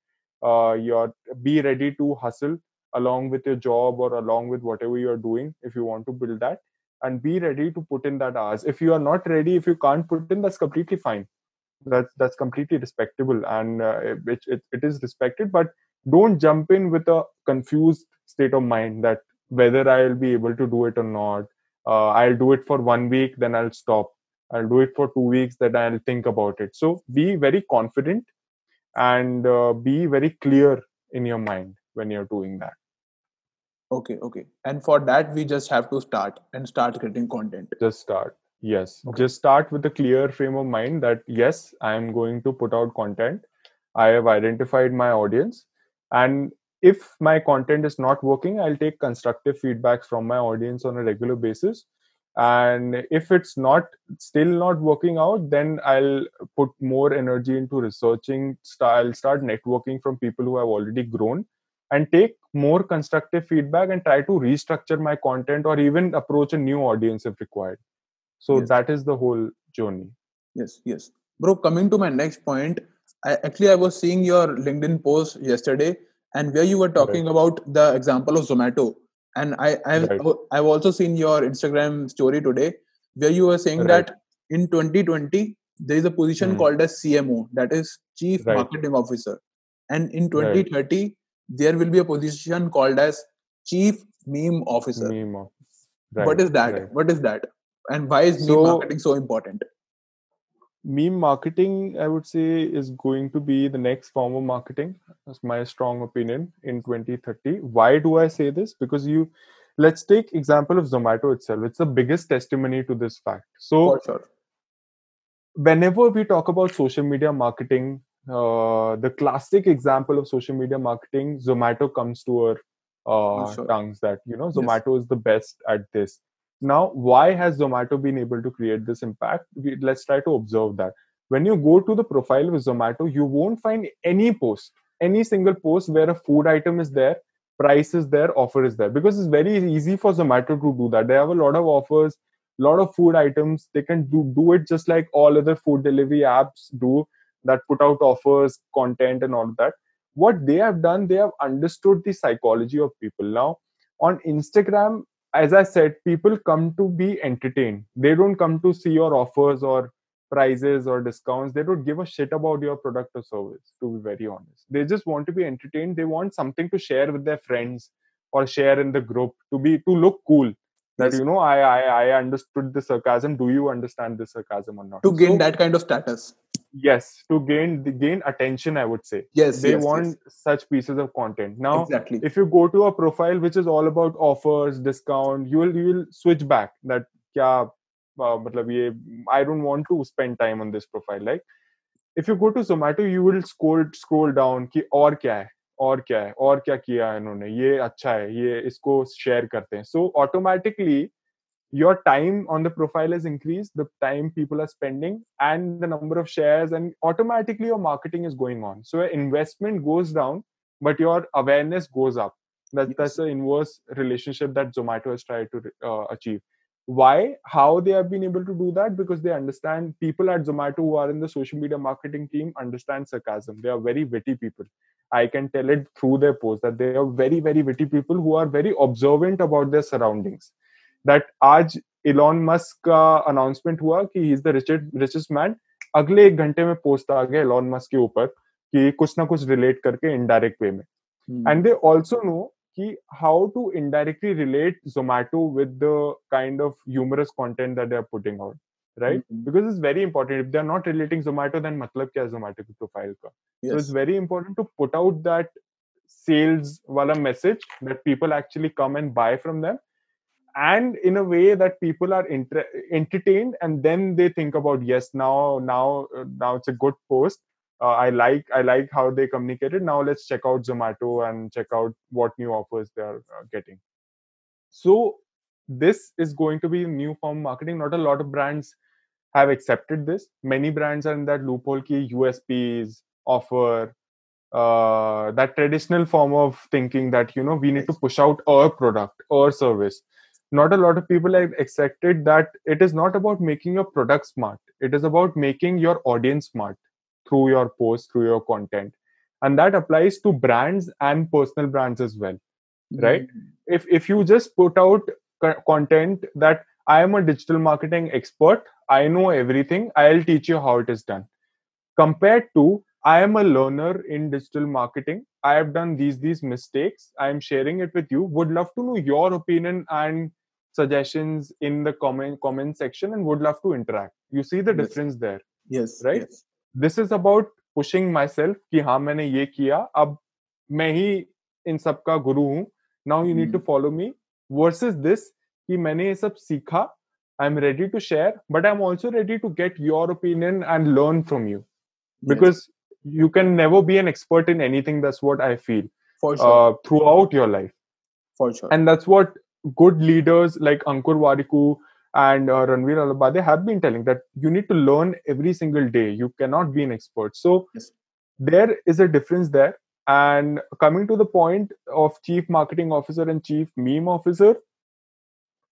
Uh, you're be ready to hustle along with your job or along with whatever you're doing if you want to build that, and be ready to put in that hours. If you are not ready, if you can't put in, that's completely fine. That's that's completely respectable, and uh, it, it it is respected. But don't jump in with a confused state of mind that whether I'll be able to do it or not. Uh, I'll do it for one week, then I'll stop. I'll do it for two weeks, then I'll think about it. So be very confident. And uh, be very clear in your mind when you're doing that. Okay, okay. And for that, we just have to start and start creating content. Just start. Yes. Okay. Just start with a clear frame of mind that, yes, I am going to put out content. I have identified my audience. And if my content is not working, I'll take constructive feedback from my audience on a regular basis. And if it's not still not working out, then I'll put more energy into researching. I'll start networking from people who have already grown and take more constructive feedback and try to restructure my content or even approach a new audience if required. So yes. that is the whole journey. Yes, yes. Bro, coming to my next point, I actually I was seeing your LinkedIn post yesterday, and where you were talking right. about the example of Zomato. And I, I've, right. I've also seen your Instagram story today, where you were saying right. that in twenty twenty, there is a position mm-hmm. called as C M O, that is Chief right. Marketing Officer. And in twenty thirty, right. there will be a position called as Chief Meme Officer. Meme Officer. Right. What is that? Right. What is that? And why is so, meme marketing so important? Meme marketing, I would say, is going to be the next form of marketing. That's my strong opinion in twenty thirty. Why do I say this? Because you, let's take example of Zomato itself. It's the biggest testimony to this fact. So sure. whenever we talk about social media marketing, uh, the classic example of social media marketing, Zomato comes to our uh, oh, sure. tongues that, you know, Zomato yes. is the best at this. Now, why has Zomato been able to create this impact? We, let's try to observe that. When you go to the profile with Zomato, you won't find any post, any single post where a food item is there, price is there, offer is there. Because it's very easy for Zomato to do that. They have a lot of offers, a lot of food items. They can do, do it just like all other food delivery apps do that put out offers, content and all of that. What they have done, they have understood the psychology of people. Now, on Instagram, as I said, people come to be entertained. They don't come to see your offers or prices or discounts. They don't give a shit about your product or service, to be very honest. They just want to be entertained. They want something to share with their friends or share in the group to be to look cool. That, yes. you know, I, I I understood the sarcasm. Do you understand the sarcasm or not? To gain so, that kind of status. Yes, to gain gain attention, I would say. Yes, They yes, want yes. such pieces of content. Now, exactly. if you go to a profile which is all about offers, discount, you will you will switch back. That, kya, uh, matlab ye, I don't want to spend time on this profile. Like, if you go to Zomato, you will scroll scroll down ki aur kya hai, aur kya hai, aur kya kiya hai inhone, ye acha hai, ye isko share karte hain. So, automatically, your time on the profile has increased, the time people are spending and the number of shares, and automatically your marketing is going on. So your investment goes down, but your awareness goes up. That, yes. That's the inverse relationship that Zomato has tried to uh, achieve. Why? How they have been able to do that? Because they understand people at Zomato who are in the social media marketing team understand sarcasm. They are very witty people. I can tell it through their posts that they are very, very witty people who are very observant about their surroundings. That आज Elon Musk का announcement हुआ कि he is the richest richest man. अगले एक घंटे में post आ गया Elon Musk के ऊपर कि कुछ ना कुछ relate करके indirect way में. Hmm. And they also know कि how to indirectly relate Zomato with the kind of humorous content that they are putting out, right? Hmm. Because it's very important. If they are not relating Zomato, then मतलब क्या है Zomato के profile का? Yes. So it's very important to put out that sales वाला message that people actually come and buy from them. And in a way that people are inter- entertained and then they think about, yes, now now now it's a good post. Uh, I like I like how they communicated. Now let's check out Zomato and check out what new offers they are uh, getting. So this is going to be new form of marketing. Not a lot of brands have accepted this. Many brands are in that loophole ki U S Ps, offer, uh, that traditional form of thinking that, you know, we need to push out our product, our service. Not a lot of people have accepted that it is not about making your product smart. It is about making your audience smart through your posts, through your content. And that applies to brands and personal brands as well, right? Mm-hmm. If if you just put out co- content that I am a digital marketing expert, I know everything, I'll teach you how it is done. Compared to, I am a learner in digital marketing. I have done these, these mistakes. I am sharing it with you. Would love to know your opinion and suggestions in the comment comment section and would love to interact. You see the yes. difference there. Yes. Right? Yes. This is about pushing myself. Ki haan maine ye kiya. Ab main hi in sab ka guru hoon. Now you need mm. to follow me. Versus this, ki maine ye sab seekha. I'm ready to share, but I'm also ready to get your opinion and learn from you. Because yes. you can never be an expert in anything. That's what I feel for sure. uh, throughout your life. For sure. And that's what good leaders like Ankur Warikoo and uh, Ranveer Allahbadia have been telling, that you need to learn every single day. You cannot be an expert. So yes. there is a difference there. And coming to the point of Chief Marketing Officer and Chief Meme Officer,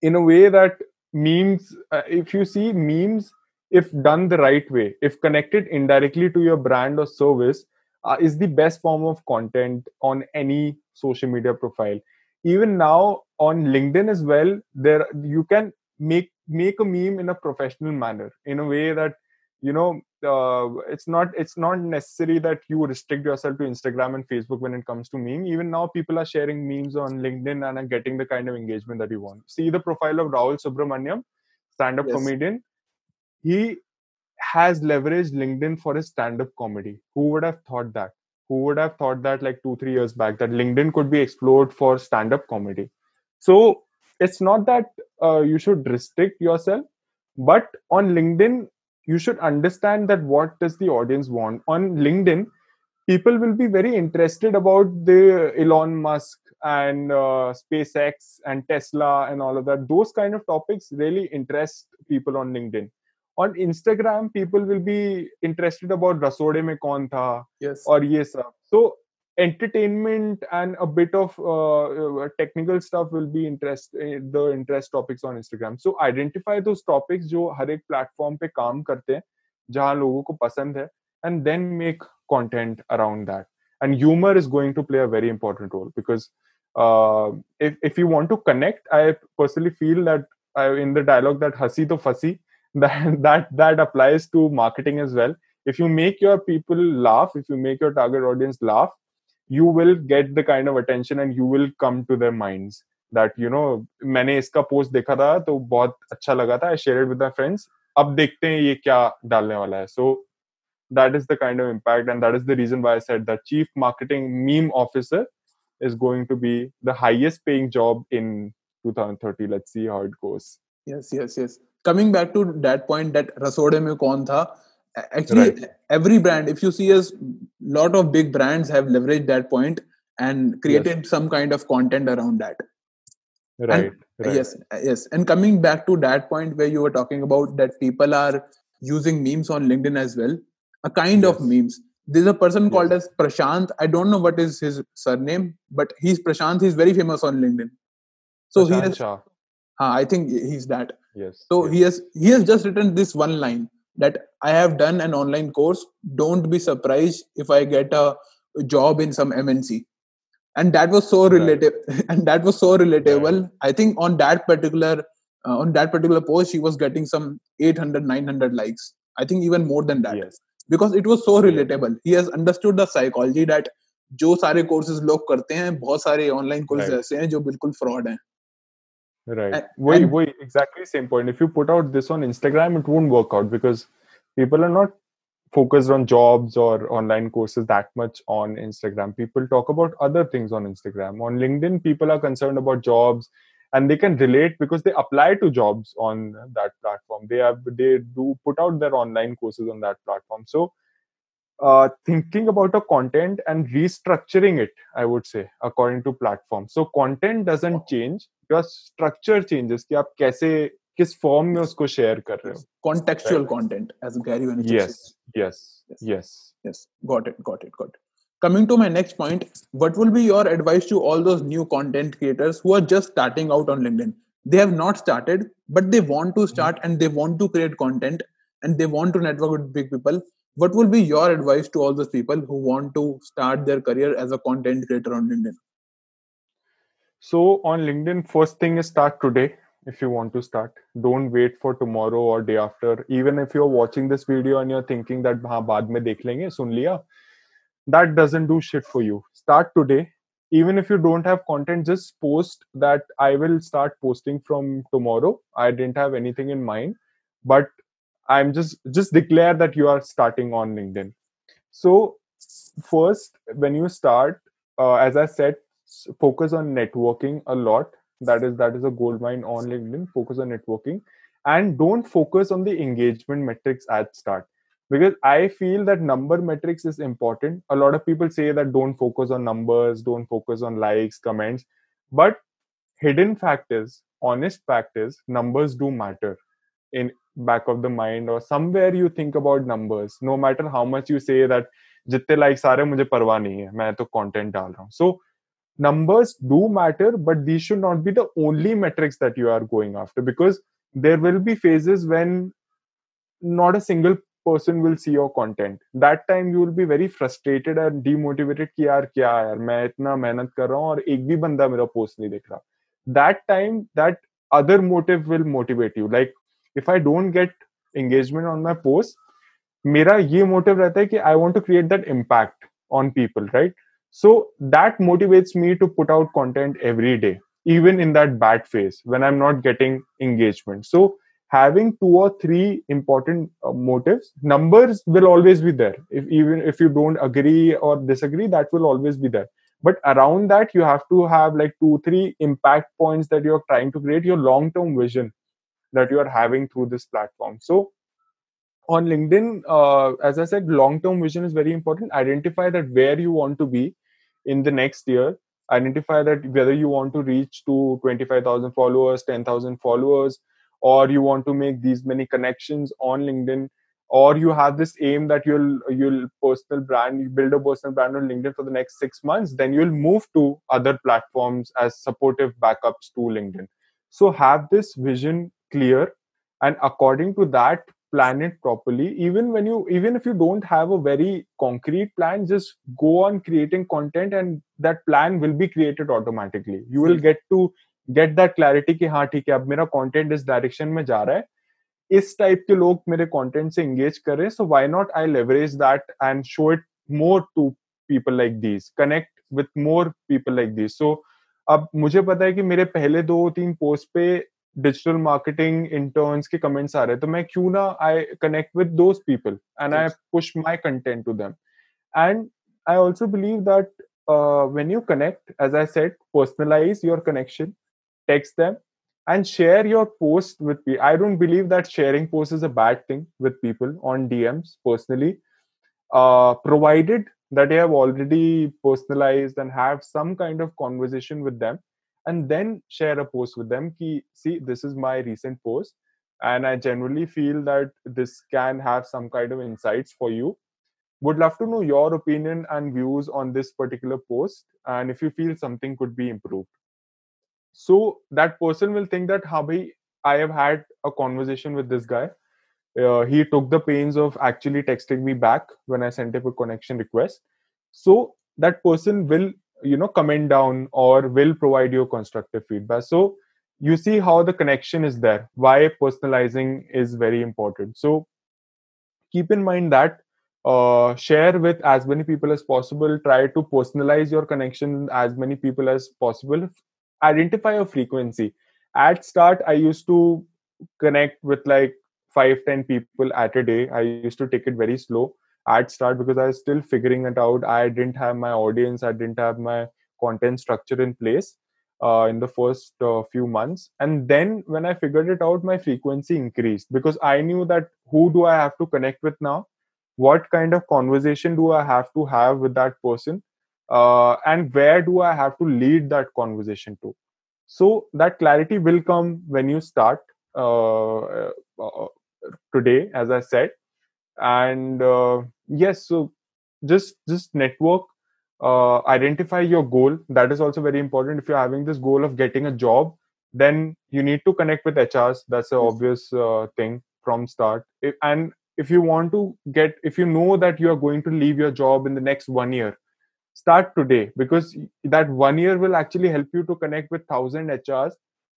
in a way that memes, uh, if you see memes, if done the right way, if connected indirectly to your brand or service, uh, is the best form of content on any social media profile. Even now on LinkedIn as well, there you can make make a meme in a professional manner, in a way that, you know, uh, it's not it's not necessary that you restrict yourself to Instagram and Facebook when it comes to meme. Even now people are sharing memes on LinkedIn and are getting the kind of engagement that you want. See the profile of Rahul Subramanyam, stand-up yes. comedian. He has leveraged LinkedIn for his stand-up comedy. Who would have thought that? Who would have thought that like two, three years back, that LinkedIn could be explored for stand-up comedy? So it's not that uh, you should restrict yourself, but on LinkedIn, you should understand that what does the audience want. On LinkedIn, people will be very interested about the Elon Musk and uh, SpaceX and Tesla and all of that. Those kind of topics really interest people on LinkedIn. On Instagram, people will be interested about Rasode mein kaun tha, yes, or ye sab. So entertainment and a bit of uh, technical stuff will be interest the interest topics on Instagram. So identify those topics जो हर एक platform पे काम करते हैं, जहाँ लोगों को पसंद है, and then make content around that. And humor is going to play a very important role because uh, if if you want to connect, I personally feel that uh, in the dialogue that हंसी तो फंसी, that that that applies to marketing as well. If you make your people laugh, if you make your target audience laugh, you will get the kind of attention and you will come to their minds that, you know, मैंने इसका post देखा था तो बहुत अच्छा लगा था, I shared with my friends, अब देखते हैं ये क्या डालने वाला है. So that is the kind of impact and that is the reason why I said that chief marketing meme officer is going to be the highest paying job in twenty thirty. Let's see how it goes. Yes, yes, yes. Coming back to that point that Rasode mein kaun tha, actually, right, every brand, if you see, us, lot of big brands have leveraged that point and created, yes, some kind of content around that. Right, and, right. Yes, yes. And coming back to that point where you were talking about that people are using memes on LinkedIn as well, a kind, yes, of memes. There's a person, yes, called as Prashant. I don't know what is his surname, but he's Prashant. He's very famous on LinkedIn. So Prashant he has, Shah. Uh, I think he's that. Yes. So yes. he has he has just written this one line, that I have done an online course. Don't be surprised if I get a job in some M N C. And that was so relative. Right. And that was so relatable. Right. I think on that particular uh, on that particular post, she was getting some eight hundred, nine hundred likes. I think even more than that, yes, because it was so relatable. He has understood the psychology that जो सारे courses लोग करते हैं, बहुत सारे online courses ऐसे हैं जो बिल्कुल fraud हैं. Right. Wait, wait, exactly same point. If you put out this on Instagram, it won't work out because people are not focused on jobs or online courses that much on Instagram. People talk about other things on Instagram. On LinkedIn, people are concerned about jobs and they can relate because they apply to jobs on that platform. They have, they do put out their online courses on that platform. So uh, thinking about a content and restructuring it, I would say, according to platform. So content doesn't change. Your structure changes कि आप कैसे किस form में उसको share कर रहे हो. Contextual content, as Gary Vaynerchuk. Yes, yes, yes, yes. Got it, got it, got it. Coming to my next point, what will be your advice to all those new content creators who are just starting out on LinkedIn? They have not started, but they want to start and they want to create content and they want to network with big people. What will be your advice to all those people who want to start their career as a content creator on LinkedIn? So on LinkedIn, first thing is start today if you want to start. Don't wait for tomorrow or day after. Even if you're watching this video and you're thinking that हाँ बाद में देख लेंगे सुन लिया, that doesn't do shit for you. Start today. Even if you don't have content, just post that I will start posting from tomorrow. I didn't have anything in mind, but I'm just just declare that you are starting on LinkedIn. So first, when you start, uh, as I said, focus on networking a lot. That is that is a goldmine on LinkedIn. Focus on networking and don't focus on the engagement metrics at start, because I feel that number metrics is important. A lot of people say that don't focus on numbers, don't focus on likes, comments, but hidden fact is, honest fact is, numbers do matter in back of the mind or somewhere you think about numbers. No matter how much you say that jitne likes aa rahe mujhe parwa nahi hai, main to content dal raha hu. So numbers do matter, but these should not be the only metrics that you are going after, because there will be phases when not a single person will see your content. That time you will be very frustrated and demotivated कि यार क्या यार मैं इतना मेहनत कर रहा हूँ और एक भी बंदा मेरा पोस्ट नहीं देख रहा. That time, that other motive will motivate you. Like if I don't get engagement on my post, मेरा ये motive रहता है कि I want to create that impact on people, right? So that motivates me to put out content every day, even in that bad phase when I'm not getting engagement. So having two or three important uh, motives, numbers will always be there. If even if you don't agree or disagree, that will always be there. But around that, you have to have like two, three impact points that you're trying to create, your long-term vision that you're having through this platform. So on LinkedIn, uh, as I said, long-term vision is very important. Identify that where you want to be in the next year. Identify that whether you want to reach to twenty-five thousand followers, ten thousand followers, or you want to make these many connections on LinkedIn, or you have this aim that you'll you'll personal brand, you build a personal brand on LinkedIn for the next six months, then you'll move to other platforms as supportive backups to LinkedIn. So have this vision clear, and according to that, plan it properly. Even when you, even if you don't have a very concrete plan, just go on creating content, and that plan will be created automatically. You will get to get that clarity कि हाँ ठीक है, अब मेरा content इस direction में जा रहा है. इस type के लोग मेरे content से engage करें. So why not I leverage that and show it more to people like these. Connect with more people like these. So अब मुझे पता है कि मेरे पहले दो तीन post पे digital marketing interns के comments आ रहे, तो मैं क्यों ना I connect with those people and I push my content to them. And I also believe that uh, when you connect, as I said, personalize your connection, text them, and share your post with people. I don't believe that sharing posts is a bad thing with people on D Ms personally, uh, provided that they have already personalized and have some kind of conversation with them. And then share a post with them. Ki, see, this is my recent post, and I generally feel that this can have some kind of insights for you. Would love to know your opinion and views on this particular post, and if you feel something could be improved. So that person will think that, ha bhai, I have had a conversation with this guy. Uh, he took the pains of actually texting me back when I sent him a connection request. So that person will, you know, comment down or will provide you constructive feedback. So you see how the connection is there, why personalizing is very important. So keep in mind that uh, share with as many people as possible. Try to personalize your connection with as many people as possible. Identify a frequency. At start, I used to connect with like five, ten people at a day. I used to take it very slow at start because I was still figuring it out. I didn't have my audience. I didn't have my content structure in place uh, in the first uh, few months. And then when I figured it out, my frequency increased because I knew that who do I have to connect with now? What kind of conversation do I have to have with that person? Uh, and where do I have to lead that conversation to? So that clarity will come when you start uh, uh, today, as I said. And uh, yes, so just just network, uh, identify your goal. That is also very important. If you're having this goal of getting a job, then you need to connect with H Rs. That's an obvious uh, thing from start. If, and if you want to get, if you know that you are going to leave your job in the next one year, start today, because that one year will actually help you to connect with thousand H Rs,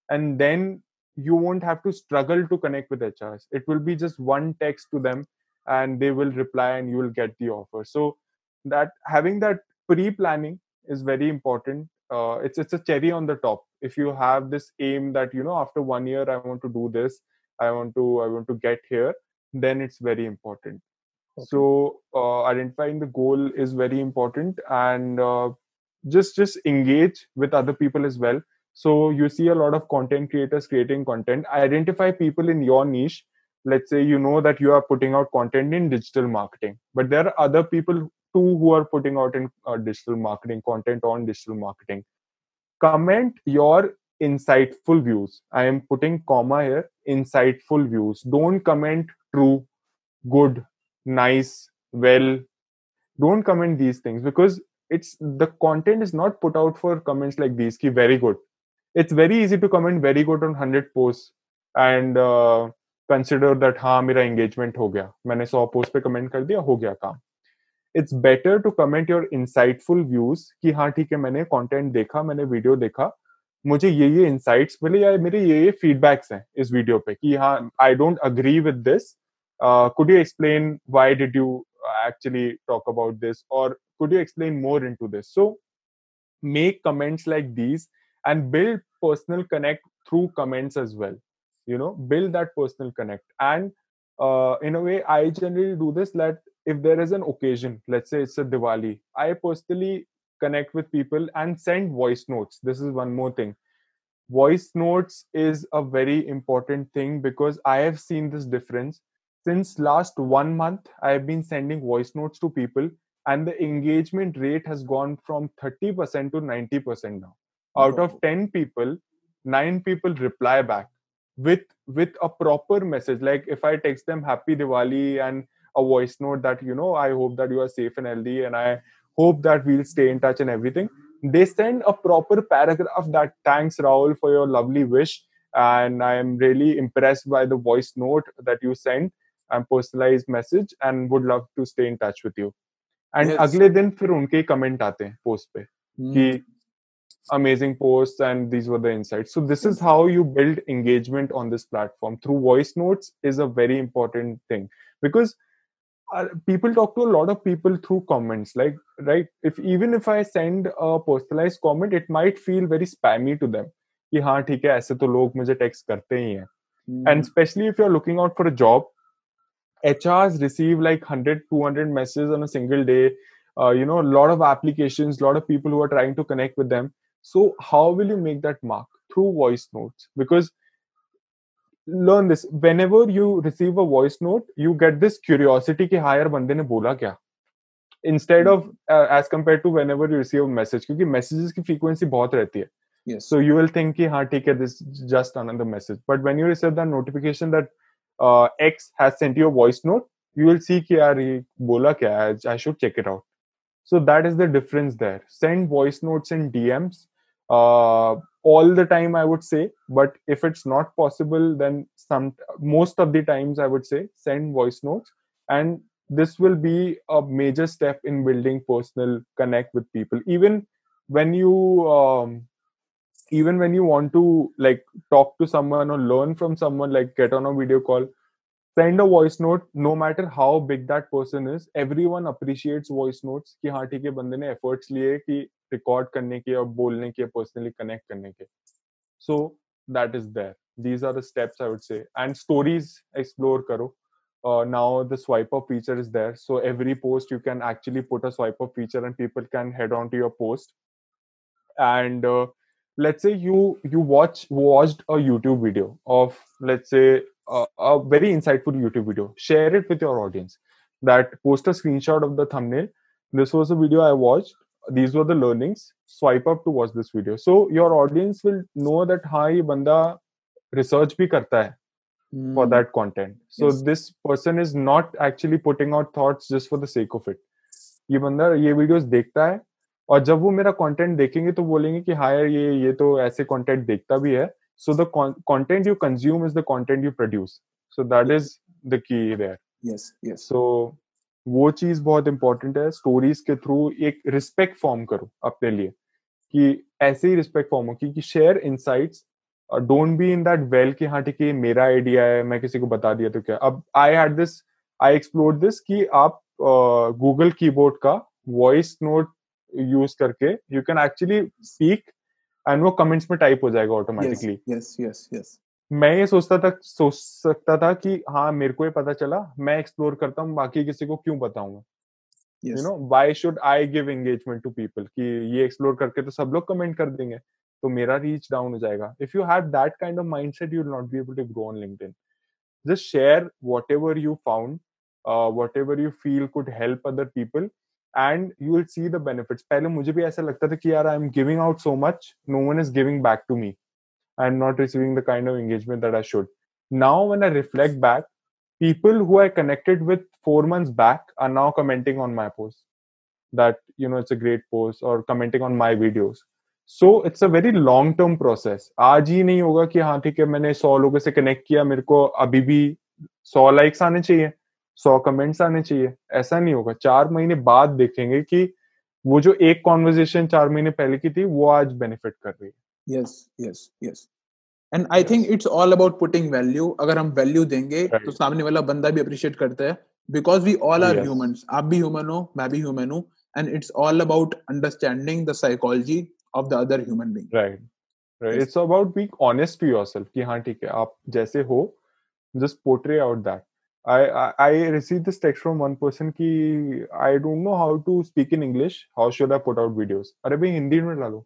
and then you won't have to struggle to connect with H Rs. It will be just one text to them, and they will reply and you will get the offer. So that having that pre-planning is very important. Uh, it's it's a cherry on the top. If you have this aim that, you know, after one year, I want to do this, I want to I want to get here, then it's very important. Okay. So uh, identifying the goal is very important, and uh, just just engage with other people as well. So you see a lot of content creators creating content. Identify people in your niche. Let's say you know that you are putting out content in digital marketing, but there are other people too who are putting out in uh, digital marketing, content on digital marketing. Comment your insightful views. I am putting comma here, insightful views. Don't comment true, good, nice, well. Don't comment these things, because it's the content is not put out for comments like these, ki very good. It's very easy to comment very good on one hundred posts and uh, consider that हाँ मेरा engagement हो गया, मैंने सौ post पे comment कर दिया, हो गया काम. It's better to comment your insightful views कि हाँ ठीक है, मैंने content देखा, मैंने video देखा, मुझे ये ये insights मिले या मेरे ये ये feedbacks हैं इस video पे कि हाँ I don't agree with this, uh, could you explain why did you actually talk about this, or could you explain more into this. So make comments like these and build personal connect through comments as well. You know, build that personal connect. And uh, in a way, I generally do this, that if there is an occasion, let's say it's a Diwali, I personally connect with people and send voice notes. This is one more thing. Voice notes is a very important thing, because I have seen this difference Since last one month, I have been sending voice notes to people and the engagement rate has gone from thirty percent to ninety percent now. Out of ten people, nine people reply back with with a proper message. Like if I text them Happy Diwali and a voice note that, you know, I hope that you are safe and healthy and I hope that we'll stay in touch and everything. They send a proper paragraph that thanks Rahul for your lovely wish. And I am really impressed by the voice note that you sent and personalized message and would love to stay in touch with you. And yes. Agle din fir unke comment aate hain post pe ki amazing posts and these were the insights. So this is how you build engagement on this platform through voice notes is a very important thing because uh, people talk to a lot of people through comments. Like, right, if even if I send a personalized comment, it might feel very spammy to them. Ki haan theek hai, aise to log mujhe text karte hi hain. Mm. And especially if you're looking out for a job, H Rs receive like one hundred, two hundred messages on a single day. Uh, you know, a lot of applications, a lot of people who are trying to connect with them. So how will you make that mark? Through voice notes. Because learn this, whenever you receive a voice note, you get this curiosity ki ha yaar bande ne bola kya? Instead of uh, as compared to whenever you receive a message, kyunki messages ki frequency bahut rehti hai. Yes. So you will think ki ha theek hai, this is just another message. But when you receive that notification that uh, X has sent you a voice note, you will see ki yaar ye bola kya? I should check it out. So that is the difference there. Send voice notes and D Ms uh, all the time, I would say. But if it's not possible, then some most of the times I would say send voice notes. And this will be a major step in building personal connect with people. Even when you um, even when you want to like talk to someone or learn from someone, like get on a video call. Send a voice note, no matter how big that person is. Everyone appreciates voice notes कि हाँ ठीक है बंदे ने efforts लिए कि record करने के और बोलने के personally connect करने के. So that is there. These are the steps I would say. And stories explore करो. Uh, now the swipe up feature is there. So every post you can actually put a swipe up feature and people can head on to your post. And uh, let's say you you watch watched a YouTube video of let's say. Uh, a very insightful YouTube video. Share it with your audience. That post a screenshot of the thumbnail. This was a video I watched. These were the learnings. Swipe up to watch this video. So your audience will know that हाँ ये बंदा research भी करता है mm. for that content. So yes. This person is not actually putting out thoughts just for the sake of it. ये बंदा ये videos देखता है और जब वो मेरा content देखेंगे तो बोलेंगे कि हाँ यार ये ये तो ऐसे content देखता भी है. So the con- content you consume is the content you produce. So that is the key there. Yes, yes. So, वो चीज़ बहुत important है. Stories के through एक respect form करो अपने लिए कि ऐसे ही respect form हो कि share insights. Uh, don't be in that well कि हाँ ठीक है मेरा idea है मैं किसी को बता दिया तो क्या. अब I had this, I explored this कि आप uh, Google keyboard का voice note use करके you can actually speak. And वो कमेंट्स में टाइप हो जाएगा ऑटोमेटिकली. यस यस यस मैं ये सोचता था सोच सकता था कि हाँ मेरे को ये पता चला मैं एक्सप्लोर करता हूँ बाकी किसी को क्यों बताऊंगा. You know why should I give engagement to people कि ये एक्सप्लोर करके तो सब लोग कमेंट कर देंगे तो मेरा रीच डाउन हो जाएगा. If you have that kind of mindset you will not be able to grow on LinkedIn. Just share whatever you found whatever you feel could help other people. And you will see the benefits. पहले मुझे भी ऐसा लगता था कि यार I'm giving out so much, no one is giving back to me. I'm not receiving the kind of engagement that I should. Now when I reflect back, people who I connected with four months back are now commenting on my posts. That, you know, it's a great post or commenting on my videos. So it's a very long-term process. आज ही नहीं होगा कि हाँ ठीक है मैंने सौ लोगों से कनेक्ट किया मेरे को अभी भी सौ लाइक्स आने चाहिए सौ कमेंट्स आने चाहिए. ऐसा नहीं होगा. चार महीने बाद देखेंगे कि वो जो एक कॉन्वर्जेशन चार महीने पहले की थी वो आज बेनिफिट कर रही है. Yes yes yes and I think it's all about putting value. अगर हम वैल्यू देंगे right. तो सामने वाला बंदा भी अप्रिशिएट करता है because we all are humans. आप भी ह्यूमन हो मैं भी ह्यूमन हूँ and it's all about understanding the psychology of the other human being. Right right it's about being honest to yourself कि हाँ ठीक है आप जैसे हो just portray out that. I, I received this text from one person ki I don't know how to speak in English. How should I put out videos? अरे भाई हिंदी में डालो.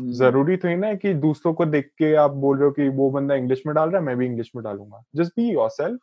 hmm. जरूरी तो ही ना कि दूसरों को देख के आप बोल रहे हो कि वो बंदा इंग्लिश में डाल रहा है मैं भी इंग्लिश में डालूंगा. Just be yourself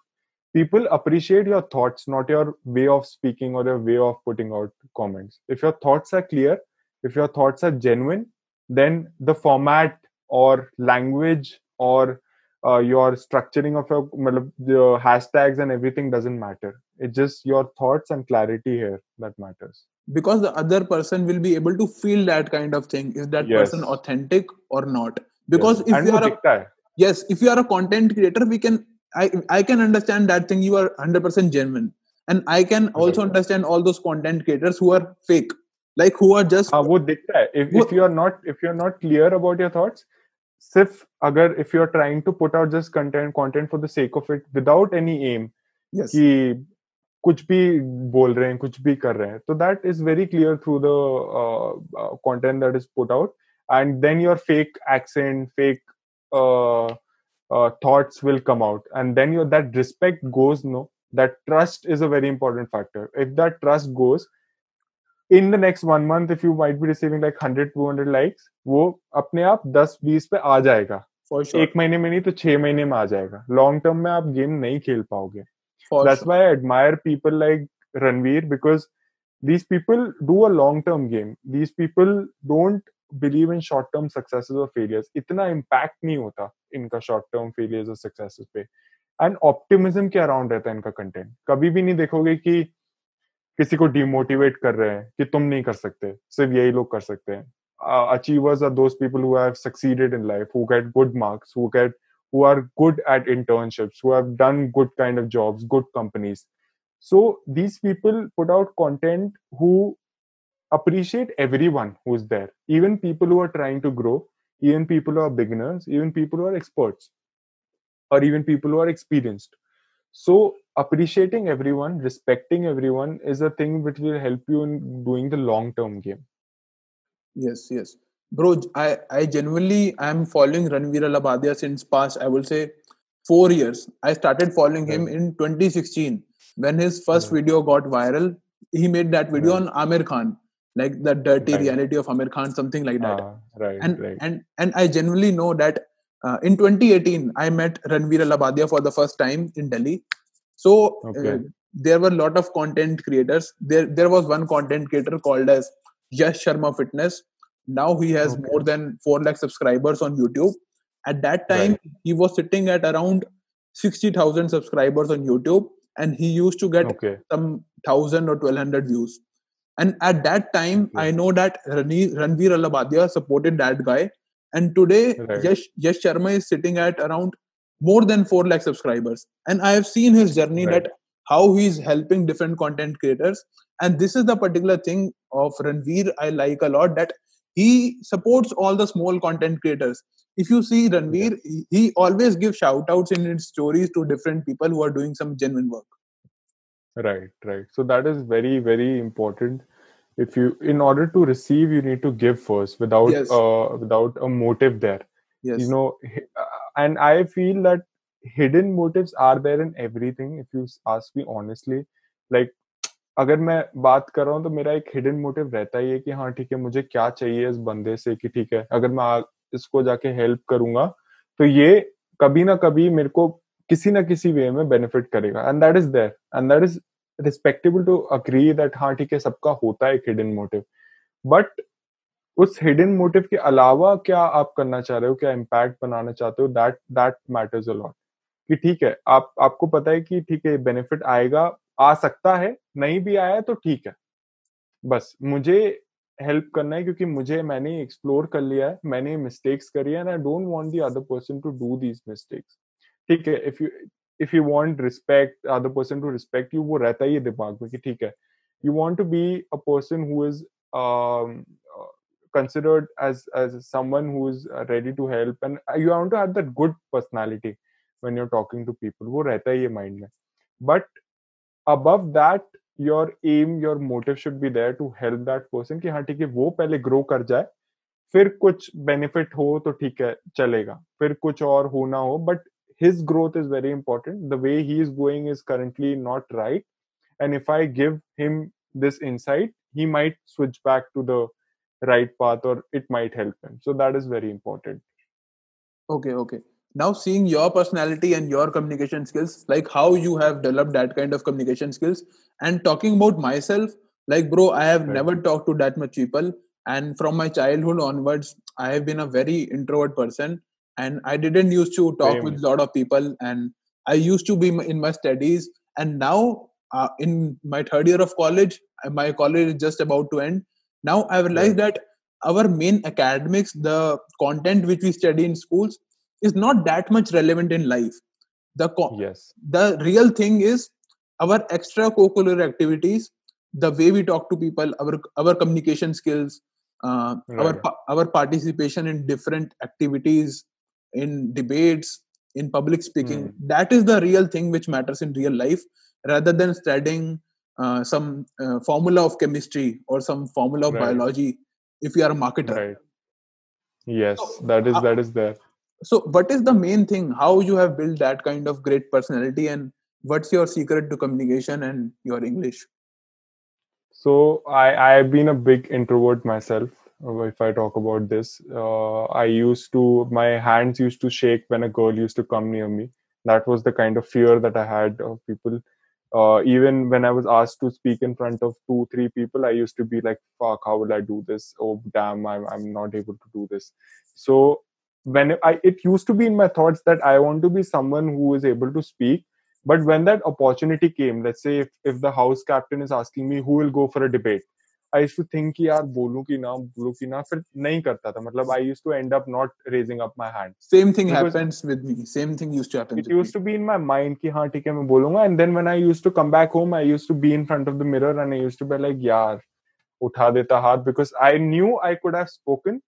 people appreciate your thoughts, not your way of speaking or your way of putting out comments. If your thoughts are clear, if your thoughts are genuine, then the format or language or uh, your structuring of your, your hashtags and everything doesn't matter. It's just your thoughts and clarity here that matters. Because the other person will be able to feel that kind of thing. Is that yes. person authentic or not? Because yes. if and you are a, yes, if you are a content creator, we can I I can understand that thing. You are one hundred percent genuine, and I can also right. understand all those content creators who are fake, like who are just. Ah, वो दिखता है. If if you are not if you are not clear about your thoughts, सिर्फ अगर if you are trying to put out just content content for the sake of it without any aim, yes. कि कुछ भी बोल रहे हैं, कुछ भी कर रहे हैं, तो that is very clear through the uh, uh, content that is put out, and then your fake accent, fake. Uh, Uh, thoughts will come out, and then your that respect goes. No, that trust is a very important factor. If that trust goes, in the next one month, if you might be receiving like one hundred, two hundred likes, वो अपने आप ten, twenty पे आ जाएगा. For sure. एक महीने में नहीं तो छह महीने में आ जाएगा. Long term में आप game नहीं खेल पाओगे. For That's sure. why I admire people like Ranveer, because these people do a long term game. These people don't believe in short term successes or failures. इतना impact नहीं होता इनका short term failures और successes पे, and optimism के around रहता है इनका content. कभी भी नहीं देखोगे कि किसी को demotivate कर रहे हैं कि तुम नहीं कर सकते, सिर्फ यही लोग कर सकते हैं. uh, Achievers are those people who have succeeded in life, who get good marks, who get who are good at internships, who have done good kind of jobs, good companies. So these people put out content who appreciate everyone who's there, even people who are trying to grow, even people who are beginners, even people who are experts, or even people who are experienced. So appreciating everyone, respecting everyone is a thing which will help you in doing the long-term game. Yes, yes. Bro, I, I genuinely am following Ranveer Allahbadia since past, I will say, four years. I started following him right. in twenty sixteen when his first right. video got viral. He made that video right. on Amir Khan. Like the dirty right. reality of Amir Khan, something like that. Ah, right, and, right. and and I genuinely know that uh, in twenty eighteen, I met Ranveer Allahbadia for the first time in Delhi. So okay. uh, there were a lot of content creators. There there was one content creator called as Jash Sharma Fitness. Now he has okay. more than four lakh subscribers on YouTube. At that time, right. he was sitting at around sixty thousand subscribers on YouTube. And he used to get okay. some one thousand or twelve hundred views. And at that time, okay. I know that Rani, Ranveer Allahbadia supported that guy. And today, right. Yash, Yash Sharma is sitting at around more than four lakh subscribers. And I have seen his journey right. that how he's helping different content creators. And this is the particular thing of Ranveer I like a lot, that he supports all the small content creators. If you see Ranveer, okay. he always gives shout outs in his stories to different people who are doing some genuine work. Right, right. So that is very, very important. If you, in order to receive, you need to give first without, yes. uh, without a motive there. Yes. You know, and I feel that hidden motives are there in everything. If you ask me honestly, like, अगर मैं बात कर रहा हूँ तो मेरा एक hidden motive रहता ही है कि हाँ ठीक है मुझे क्या चाहिए इस बंदे से कि ठीक है अगर मैं इसको जाके help करूँगा तो ये कभी ना कभी मेरे को किसी ना किसी वे में बेनिफिट करेगा, and that is there and that is respectable to agree that हाँ ठीक है सबका होता है हिडन मोटिव, बट उस हिडन मोटिव के अलावा क्या आप करना चाह रहे हो, क्या इम्पैक्ट बनाना चाहते हो, that that matters a lot. कि ठीक है आप आपको पता है कि ठीक है बेनिफिट आएगा, आ सकता है, नहीं भी आया तो ठीक है, बस मुझे हेल्प करना है क्योंकि मुझे मैंने एक्सप्लोर कर लिया है, मैंने मिस्टेक्स करी है, and I don't want the other person to do these mistakes. ठीक है, if you if you want respect other person to respect you, वो रहता ही है दिमाग में कि ठीक है you want to be a person who is considered as as someone who is ready to help, and you want to have that good personality when you are talking to people, वो रहता ही है mind में. But above that your aim, your motive should be there to help that person कि हाँ ठीक है वो पहले grow कर जाए, फिर कुछ benefit हो तो ठीक है चलेगा, फिर कुछ और हो ना हो, but his growth is very important. The way he is going is currently not right, and if I give him this insight, he might switch back to the right path or it might help him. So that is very important. Okay, okay. now seeing your personality and your communication skills, like how you have developed that kind of communication skills, and talking about myself, like bro, I have right. never talked to that much people, and from my childhood onwards, I have been a very introvert person, and I didn't used to talk Damn. with a lot of people, and I used to be in my studies, and now uh, in my third year of college, my college is just about to end. Now I realized yeah. that our main academics, the content which we study in schools, is not that much relevant in life. The co- yes. the real thing is our extracurricular activities, the way we talk to people, our our communication skills, uh, right. our our participation in different activities, in debates, in public speaking. Mm. That is the real thing which matters in real life, rather than studying uh, some uh, formula of chemistry or some formula of right. biology. If you are a marketer, right? Yes, so, that is uh, that is there. So what is the main thing, how you have built that kind of great personality, and what's your secret to communication and your English? So I, I've been a big introvert myself. If I talk about this, uh, I used to, my hands used to shake when a girl used to come near me. That was the kind of fear that I had of people. Uh, even when I was asked to speak in front of two, three people, I used to be like, fuck, how will I do this? Oh, damn, I'm, I'm not able to do this. So when I, it used to be in my thoughts that I want to be someone who is able to speak. But when that opportunity came, let's say if, if the house captain is asking me who will go for a debate, I used to think कि यार बोलूं कि ना बोलूं कि ना फिर नहीं करता था मतलब I used to end up not raising up my hand. Same thing because happens with me. Same thing used to happen. It used me. to be in my mind कि हाँ ठीक है मैं बोलूँगा, and then when I used to come back home, I used to be in front of the mirror and I used to be like यार उठा देता हाथ, because I knew I could have spoken,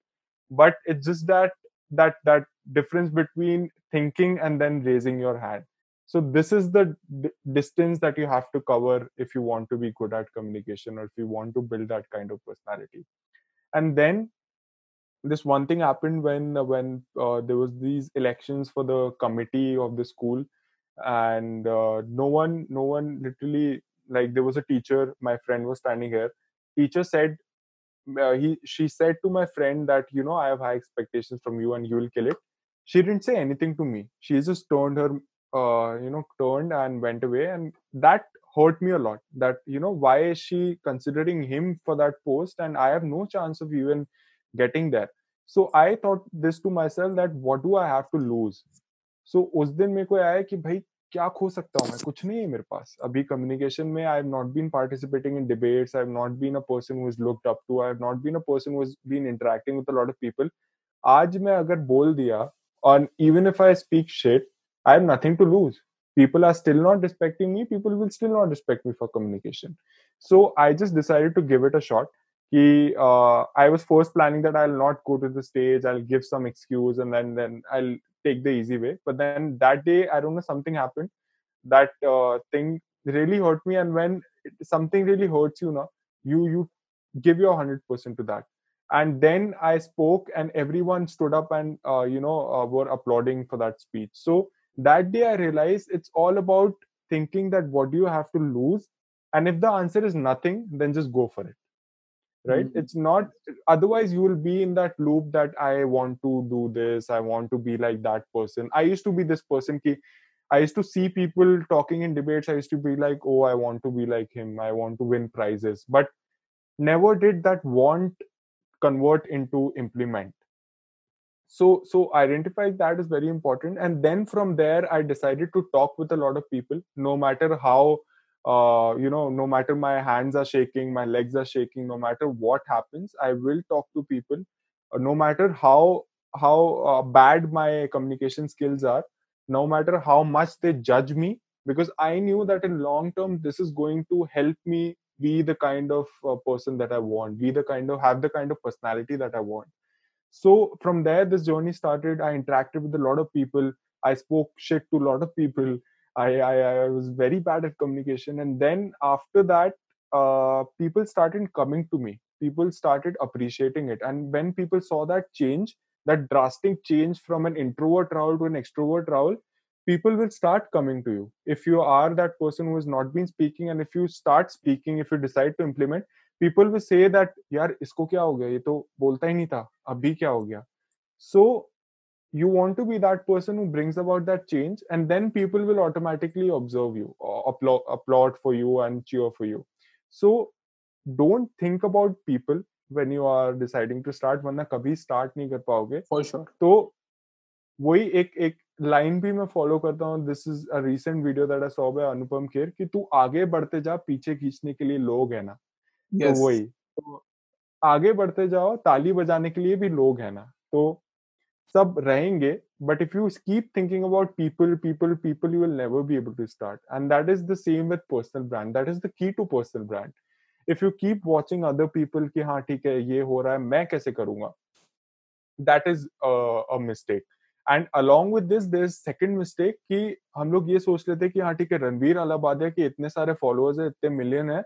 but it's just that that that difference between thinking and then raising your hand. So this is the d- distance that you have to cover if you want to be good at communication or if you want to build that kind of personality. And then this one thing happened when when uh, there was these elections for the committee of the school, and uh, no one no one literally, like there was a teacher. My friend was standing here. Teacher said uh, he she said to my friend that, you know, I have high expectations from you and you will kill it. She didn't say anything to me. She just turned her. Uh, you know, turned and went away, and that hurt me a lot. That, you know, why is she considering him for that post, and I have no chance of even getting there. So I thought this to myself that what do I have to lose? So उस दिन मेरे को आया कि भाई क्या खो सकता हूँ मैं, कुछ नहीं है मेरे पास अभी communication में. I have not been participating in debates. I have not been a person who is looked up to. I have not been a person who has been interacting with a lot of people. आज मैं अगर बोल दिया, and even if I speak shit, I have nothing to lose. People are still not respecting me. People will still not respect me for communication. So I just decided to give it a shot. He, uh, I was first planning that I'll not go to the stage. I'll give some excuse and then, then I'll take the easy way. But then that day, I don't know, something happened. That uh, thing really hurt me. And when it, something really hurts you, na, you, you give your one hundred percent to that. And then I spoke and everyone stood up and, uh, you know, uh, were applauding for that speech. So that day I realized it's all about thinking that what do you have to lose, and if the answer is nothing, then just go for it, right? Mm-hmm. It's not, otherwise you will be in that loop that I want to do this, I want to be like that person. I used to be this person ki, I used to see people talking in debates, I used to be like, oh, I want to be like him, I want to win prizes, but never did that want convert into implement. So, so identifying that is very important. And then from there, I decided to talk with a lot of people, no matter how, uh, you know, no matter my hands are shaking, my legs are shaking, no matter what happens, I will talk to people, uh, no matter how, how uh, bad my communication skills are, no matter how much they judge me, because I knew that in long term, this is going to help me be the kind of uh, person that I want, be the kind of, have the kind of personality that I want. So from there, this journey started. I interacted with a lot of people. I spoke shit to a lot of people. I I, I was very bad at communication. And then after that, uh, people started coming to me. People started appreciating it. And when people saw that change, that drastic change from an introvert Rahul to an extrovert Rahul, people will start coming to you. If you are that person who has not been speaking, and if you start speaking, if you decide to implement, people will say that, yaar, isko kya ho gaya? Ye to bolta hi nahi tha. Abhi kya ho gaya? So you want to be that person who brings about that change, and then people will automatically observe you, applaud, applaud for you and cheer for you. So don't think about people when you are deciding to start, वरना कभी start नहीं कर पाओगे. For sure. तो वही एक एक line भी मैं फॉलो करता हूँ. This is a recent video that I saw by Anupam Kher कि तू आगे बढ़ते जा, पीछे खींचने के लिए लोग है ना. yes. तो वही तो आगे बढ़ते जाओ, ताली बजाने के लिए भी लोग है ना, तो सब रहेंगे. But if you keep thinking about people people people you will never be able to start. And that is the same with personal brand. That is the key to personal brand. If you keep watching other people कि हाँ ठीक है ये हो रहा है, मैं कैसे करूंगा, that is a mistake. And along with this there is second mistake कि हम लोग ये सोच लेते हैं कि हाँ ठीक है रणवीर अलाबादिया के इतने सारे फॉलोअर्स है, इतने मिलियन है,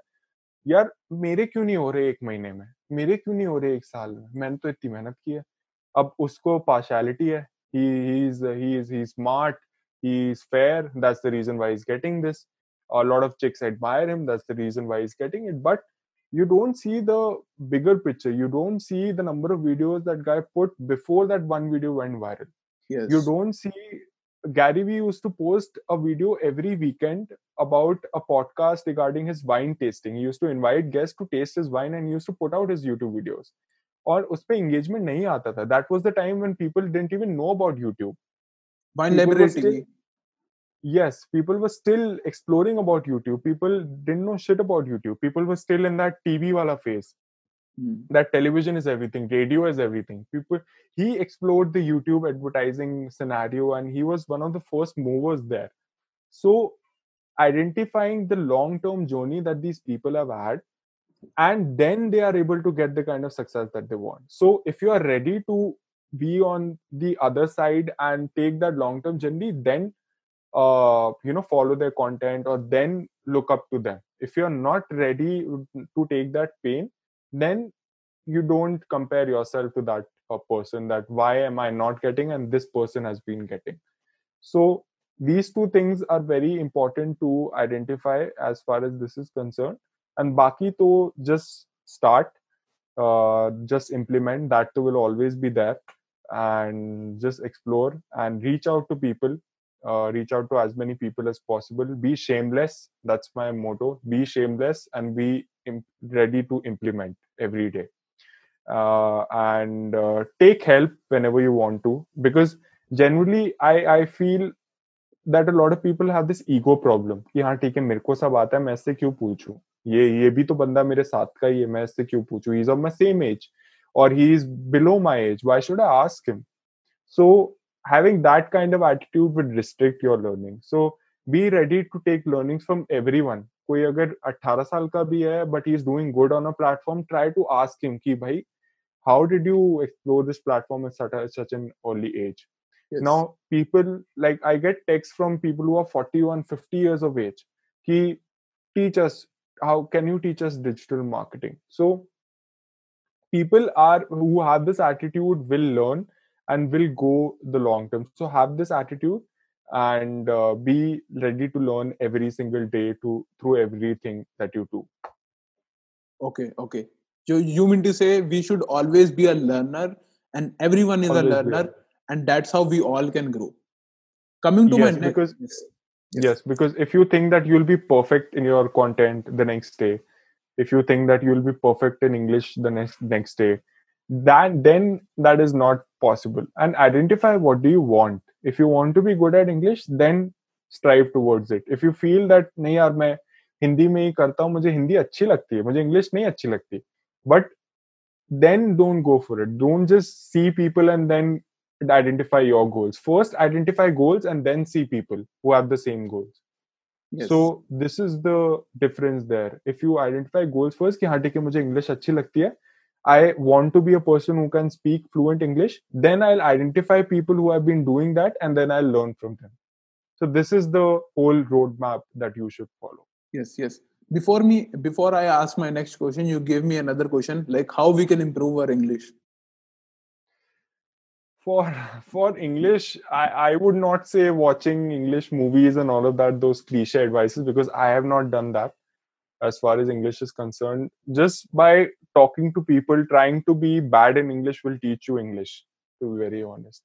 यार मेरे क्यों नहीं हो रहे एक महीने में, मेरे क्यों नहीं हो रहे एक साल में, मैंने तो इतनी मेहनत की है. अब उसको पार्शियलिटी है, he is he is he is smart, he is fair, that's the reason why he's getting this. A lot of chicks admire him, that's the reason why he's getting it. But you don't see the bigger picture. You don't see the number of videos that guy put before that one video went viral. Yes. You don't see Gary Vee used to post a video every weekend about a podcast regarding his wine tasting. He used to invite guests to taste his wine and he used to put out his YouTube videos. और उस पे engagement नहीं आता था. That was the time when people didn't even know about YouTube. By liberating. Yes, people were still exploring about YouTube. People didn't know shit about YouTube. People were still in that T V wala phase. Hmm. That television is everything, radio is everything. People, he explored the YouTube advertising scenario and he was one of the first movers there. So identifying the long-term journey that these people have had, and then they are able to get the kind of success that they want. So if you are ready to be on the other side and take that long-term journey, then uh, you know, follow their content or then look up to them. If you are not ready to take that pain, then you don't compare yourself to that uh, person, that why am I not getting and this person has been getting. So these two things are very important to identify as far as this is concerned. And baki to just start, uh, just implement. That too will always be there, and just explore and reach out to people, uh, reach out to as many people as possible. Be shameless. That's my motto. Be shameless and be imp- ready to implement every day. Uh, and uh, take help whenever you want to, because generally I I feel that a lot of people have this ego problem. कि हाँ ठीक है मेरे को सब आता है, मैं इससे क्यों पूछूं, ये ये भी तो बंदा मेरे साथ का ही है, मैं इससे क्यों पूछूं, he is of my same age और he is below my age, why should I ask him. So having that kind of attitude will restrict your learning. So be ready to take learnings from everyone. कोई अगर अठारह साल का भी है but he is doing good on a platform, try to ask him कि भाई how did you explore this platform at such an early as. Now people, like I get texts from people who are forty-one, fifty years of age ki teach us, how can you teach us digital marketing. So people are who have this attitude will learn and will go the long term. So have this attitude and uh, be ready to learn every single day to through everything that you do. Okay, okay. So you mean to say we should always be a learner and everyone is always a learner. And that's how we all can grow. Coming to yes, my next... Because, yes. yes, because if you think that you'll be perfect in your content the next day, if you think that you'll be perfect in English the next next day, that then that is not possible. And identify what do you want. If you want to be good at English, then strive towards it. If you feel that, नहीं यार मैं हिंदी में ही करता हूँ, मुझे हिंदी अच्छी लगती है, मुझे इंग्लिश नहीं अच्छी लगती, but then don't go for it. Don't just see people and then identify your goals. First identify goals and then see people who have the same goals. Yes. So this is the difference there. If you identify goals first ki haan theek hai mujhe English achhi lagti hai, I want to be a person who can speak fluent English, then I'll identify people who have been doing that and then I'll learn from them. So this is the whole roadmap that you should follow. Yes, yes. Before me, before I ask my next question, you gave me another question, like how we can improve our English. For for English, I, I would not say watching English movies and all of that, those cliche advices, because I have not done that as far as English is concerned. Just by talking to people, trying to be bad in English will teach you English, to be very honest.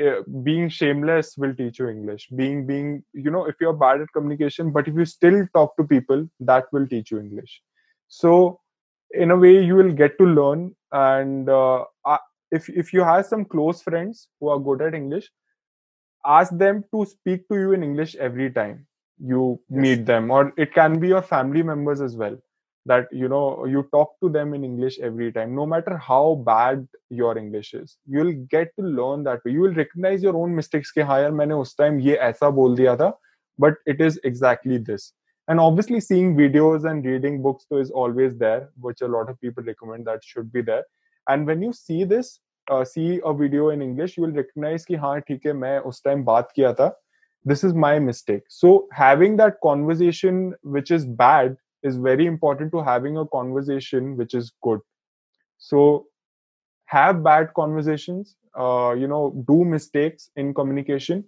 uh, being shameless will teach you English. Being, being, you know, if you're bad at communication, but if you still talk to people, that will teach you English. So in a way, you will get to learn. And uh, if if you have some close friends who are good at English, ask them to speak to you in English every time you yes. meet them. Or it can be your family members as well, that, you know, you talk to them in English every time, no matter how bad your English is. You'll get to learn that way. You will recognize your own mistakes, ke ha yaar maine us time ye aisa bol diya tha, but it is exactly this. And obviously seeing videos and reading books is always there, which a lot of people recommend that should be there. And when you see this, uh, see a video in English, you will recognize ki haan, theek hai, main us time baat kiya tha. This is my mistake. So having that conversation which is bad is very important to having a conversation which is good. So have bad conversations, uh, you know, do mistakes in communication.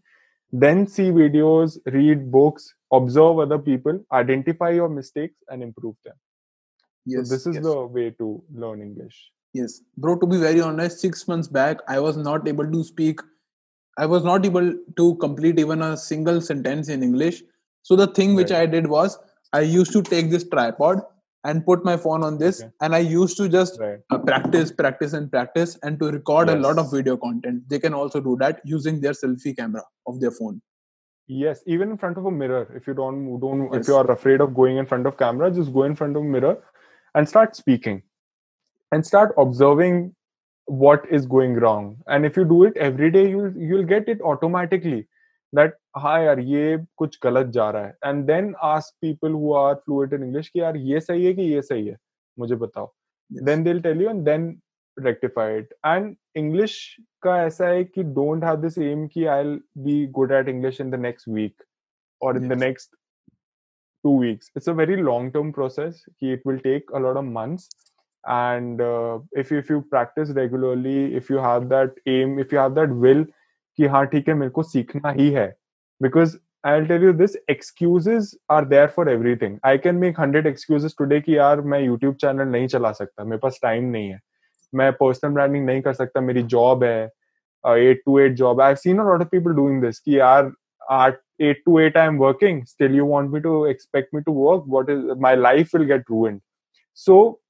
Then see videos, read books, observe other people, identify your mistakes and improve them. Yes, so this is yes. the way to learn English. Yes. Bro, to be very honest, six months back, I was not able to speak. I was not able to complete even a single sentence in English. So the thing which right. I did was I used to take this tripod and put my phone on this okay. and I used to just right. uh, practice, practice and practice and to record yes. a lot of video content. They can also do that using their selfie camera of their phone. Yes, even in front of a mirror. If you don't, don't yes. if you are afraid of going in front of camera, just go in front of a mirror and start speaking and start observing what is going wrong. And if you do it every day, you'll, you'll get it automatically. That हाँ यार ये कुछ गलत जा रहा है, and then ask people who are fluent in English कि यार ये सही है कि ये सही है मुझे बताओ. yes. Then they'll tell you and then rectify it. And English का ऐसा है कि don't have this aim कि I'll be good at English in the next week or in yes. the next two weeks. It's a very long term process कि it will take a lot of months. And uh, if if you practice regularly, if you have that aim, if you have that will कि हाँ ठीक है मेरे को सीखना ही है, because I'll tell you this, excuses are there for everything. I can make one hundred excuses today कि यार मैं YouTube channel नहीं चला सकता, मेरे पास time नहीं है, मैं personal branding नहीं कर सकता, मेरी job है, eight to eight job. I've seen a lot of people doing this कि यार eight to eight I'm working, still you want me to expect me to work, what is my life will get ruined. So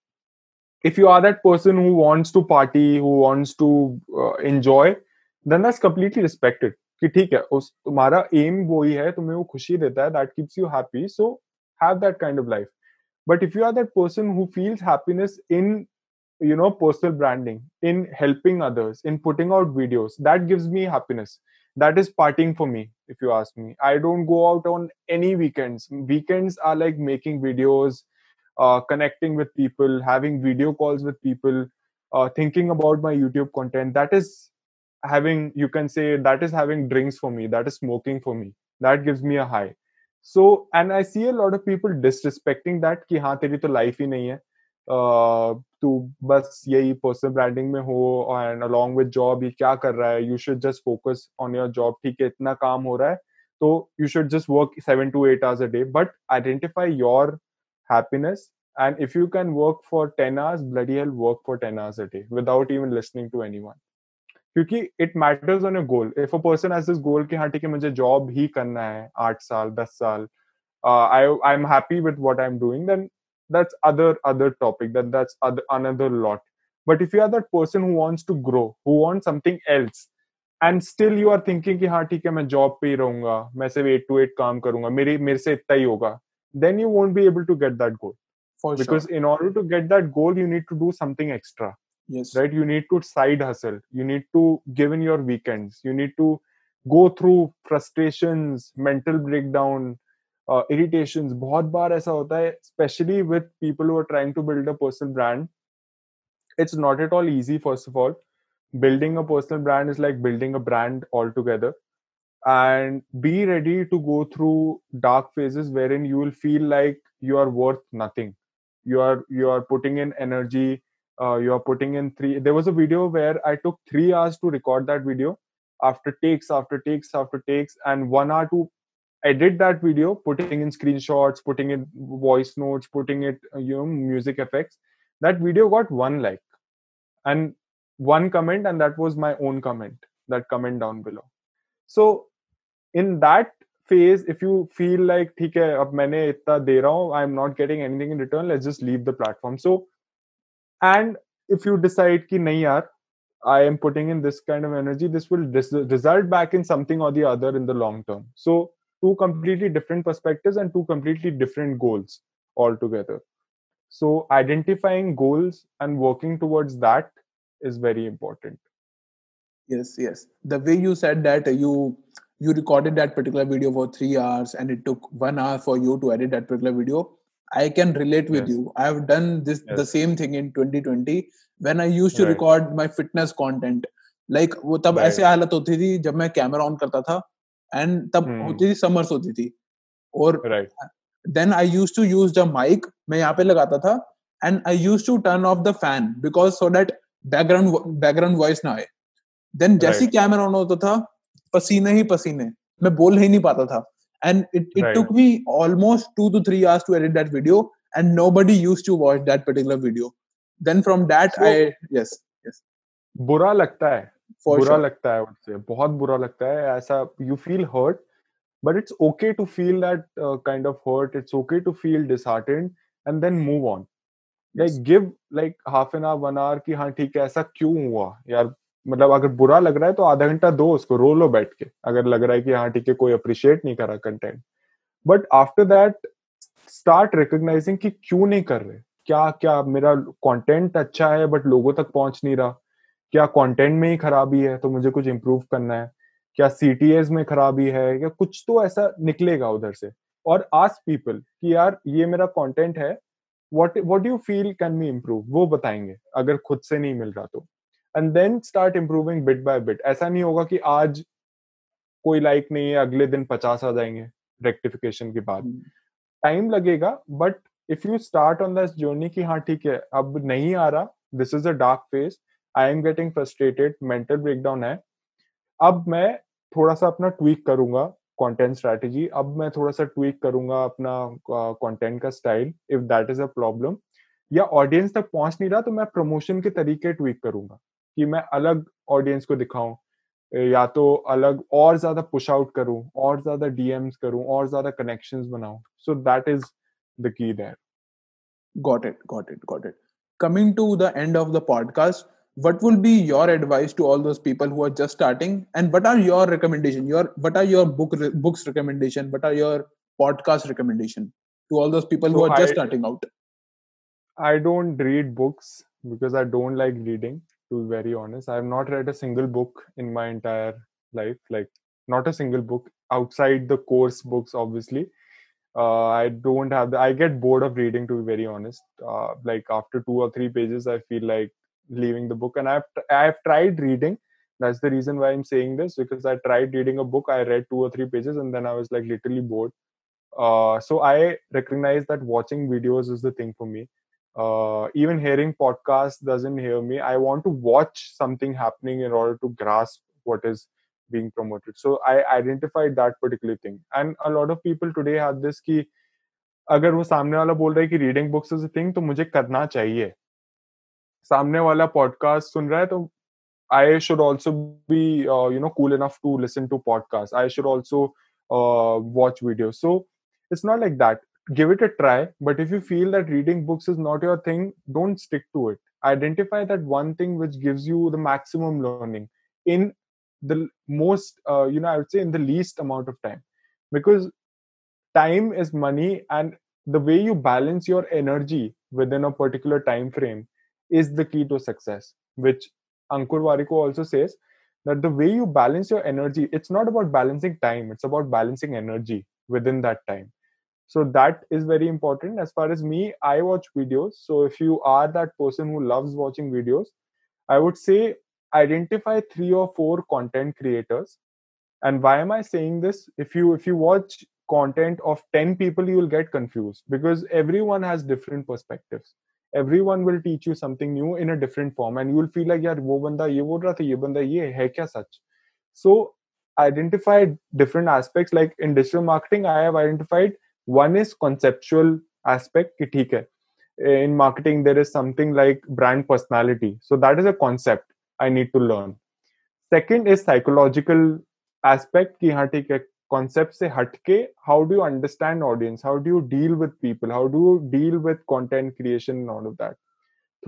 if you are that person who wants to party, who wants to uh, enjoy, then that's completely respected. कि ठीक है उस तुम्हारा aim वो ही है, तुम्हें वो खुशी देता है, that keeps you happy, so have that kind of life. But if you are that person who feels happiness in, you know, personal branding, in helping others, in putting out videos, that gives me happiness. That is partying for me, if you ask me. I don't go out on any weekends. Weekends are like making videos, uh, connecting with people, having video calls with people, uh, thinking about my YouTube content. That is having, you can say, that is having drinks for me, that is smoking for me, that gives me a high. So, and I see a lot of people disrespecting that कि हाँ तेरी तो life ही नहीं है, तू बस यही personal branding में हो and along with job ये क्या कर रहा है, you should just focus on your job. ठीक है इतना काम हो रहा है तो you should just work seven to eight hours a day, but identify your happiness. And if you can work for ten hours, bloody hell, work for ten hours a day without even listening to anyone. क्योंकि it matters on your goal. If a person has this goal कि हाँ ठीक है मुझे job ही करना है आठ साल दस साल, uh, I I'm happy with what I'm doing, then that's other other topic. Then that's other, another lot. But if you are that person who wants to grow, who wants something else, and still you are thinking कि हाँ ठीक है मैं job पे ही रहूँगा, मैं सिर्फ eight to eight काम करूँगा, मेरे मेरे से इतना ही होगा, then you won't be able to get that goal. For sure. Because in order to get that goal, you need to do something extra. Yes. Right. You need to side hustle. You need to give in your weekends. You need to go through frustrations, mental breakdown, uh, irritations. बहुत बार ऐसा होता है, especially with people who are trying to build a personal brand. It's not at all easy. First of all, building a personal brand is like building a brand altogether. And be ready to go through dark phases wherein you will feel like you are worth nothing. You are you are putting in energy. Uh, you're putting in three. There was a video where I took three hours to record that video, after takes, after takes, after takes, and one hour to edit that video, putting in screenshots, putting in voice notes, putting it, you know, music effects. That video got one like and one comment, and that was my own comment. that comment down below. So in that phase, if you feel like, ठीक है, अब मैंने इतना दे रहा हूँ, I'm not getting anything in return, let's just leave the platform. So, and if you decide कि नहीं यार, I am putting in this kind of energy, this will res- result back in something or the other in the long term. So two completely different perspectives and two completely different goals altogether. So identifying goals and working towards that is very important. Yes, yes. The way you said that you you recorded that particular video for three hours and it took one hour for you to edit that particular video, I can relate with yes. you. I have done this yes. the same thing in twenty twenty when I used to right. record my fitness content. Like वो तब ऐसे हालत होती थी जब मैं camera on करता था and तब होती थी समर्स होती थी और then I used to use the mic मैं यहाँ पे लगाता था and I used to turn off the fan because so that background background voice ना आए. Then जैसे कैमरा ऑन होता था पसीने ही पसीने, मैं बोल ही नहीं पाता था. And it, it right. took me almost two to three hours to edit that video and nobody used to watch that particular video. Then from that, so, I, yes, yes. बुरा लगता है. For बुरा sure. लगता है, I would say. बहुत बुरा लगता है. ऐसा, you feel hurt, but it's okay to feel that uh, kind of hurt. It's okay to feel disheartened and then move on. Like yes. give like half an hour, one hour कि हाँ ठीक है, ऐसा क्यों हुआ? यार मतलब अगर बुरा लग रहा है तो आधा घंटा दो उसको, रो लो बैठ के, अगर लग रहा है कि हाँ ठीक है कोई अप्रिशिएट नहीं करा content. But after that start recognizing कि क्यों नहीं कर रहे, क्या क्या मेरा कंटेंट अच्छा है बट लोगों तक पहुंच नहीं रहा, क्या कंटेंट में ही खराबी है तो मुझे कुछ इम्प्रूव करना है, क्या सीटीएस में खराबी है, या कुछ तो ऐसा निकलेगा उधर से. और आस्क पीपल कि यार ये मेरा कंटेंट है, what what do you feel can be improve, वो बताएंगे अगर खुद से नहीं मिल रहा तो. And then start improving bit by bit. ऐसा नहीं होगा कि आज कोई लाइक नहीं है अगले दिन पचास आ जाएंगे रेक्टिफिकेशन के बाद. टाइम लगेगा, but if you start on this journey कि हाँ ठीक है अब नहीं आ रहा, this is a dark phase, I am getting frustrated, mental breakdown है, अब मैं थोड़ा सा अपना ट्वीक करूंगा कंटेंट स्ट्रेटजी, अब मैं थोड़ा सा ट्वीक करूंगा अपना कंटेंट uh, का style if that is a problem, या ऑडियंस तक पहुंच नहीं रहा तो मैं प्रमोशन के तरीके ट्वीक करूंगा कि मैं अलग ऑडियंस को दिखाऊं, या तो अलग और ज्यादा पुश आउट करूं, और ज्यादा डीएम्स करूं, और ज्यादा कनेक्शंस बनाऊं. So that is the key there. Got it got it got it. Coming to the end of the podcast, what will be your advice to all those people who are just starting and what are your recommendation, your what are your book books recommendation, what are your podcast recommendation to all those people who are just starting out? I don't read books because I don't like reading. To be very honest, I have not read a single book in my entire life, like not a single book outside the course books, obviously. Uh, I don't have the, I get bored of reading, to be very honest. Uh, like after two or three pages, I feel like leaving the book. And I've, I've tried reading. That's the reason why I'm saying this, because I tried reading a book. I read two or three pages and then I was like literally bored. Uh, so I recognize that watching videos is the thing for me. Uh, even hearing podcasts doesn't hear me. I want to watch something happening in order to grasp what is being promoted. So I identified that particular thing. And a lot of people today have this कि अगर वो सामने वाला बोल रहा है कि reading books is a thing, तो मुझे करना चाहिए. सामने वाला podcast सुन रहा है तो I should also be uh, you know cool enough to listen to podcasts. I should also uh, watch videos. So it's not like that. Give it a try, but if you feel that reading books is not your thing, don't stick to it. Identify that one thing which gives you the maximum learning in the most, uh, you know, I would say in the least amount of time, because time is money, and the way you balance your energy within a particular time frame is the key to success, which Ankur Warikoo also says that the way you balance your energy, it's not about balancing time, it's about balancing energy within that time. So that is very important. As far as me, I watch videos. So if you are that person who loves watching videos, I would say identify three or four content creators. And why am I saying this? If you if you watch content of ten people, you will get confused because everyone has different perspectives. Everyone will teach you something new in a different form. And you will feel like, yaar, wo banda ye bol raha tha, ye banda ye hai kya sach? So identify different aspects. Like in digital marketing, I have identified one is conceptual aspect ki theek hai in marketing there is something like brand personality, so that is a concept I need to learn. Second is psychological aspect कि हाँ ठीक है, concept से हटके how do you understand audience, how do you deal with people, how do you deal with content creation and all of that.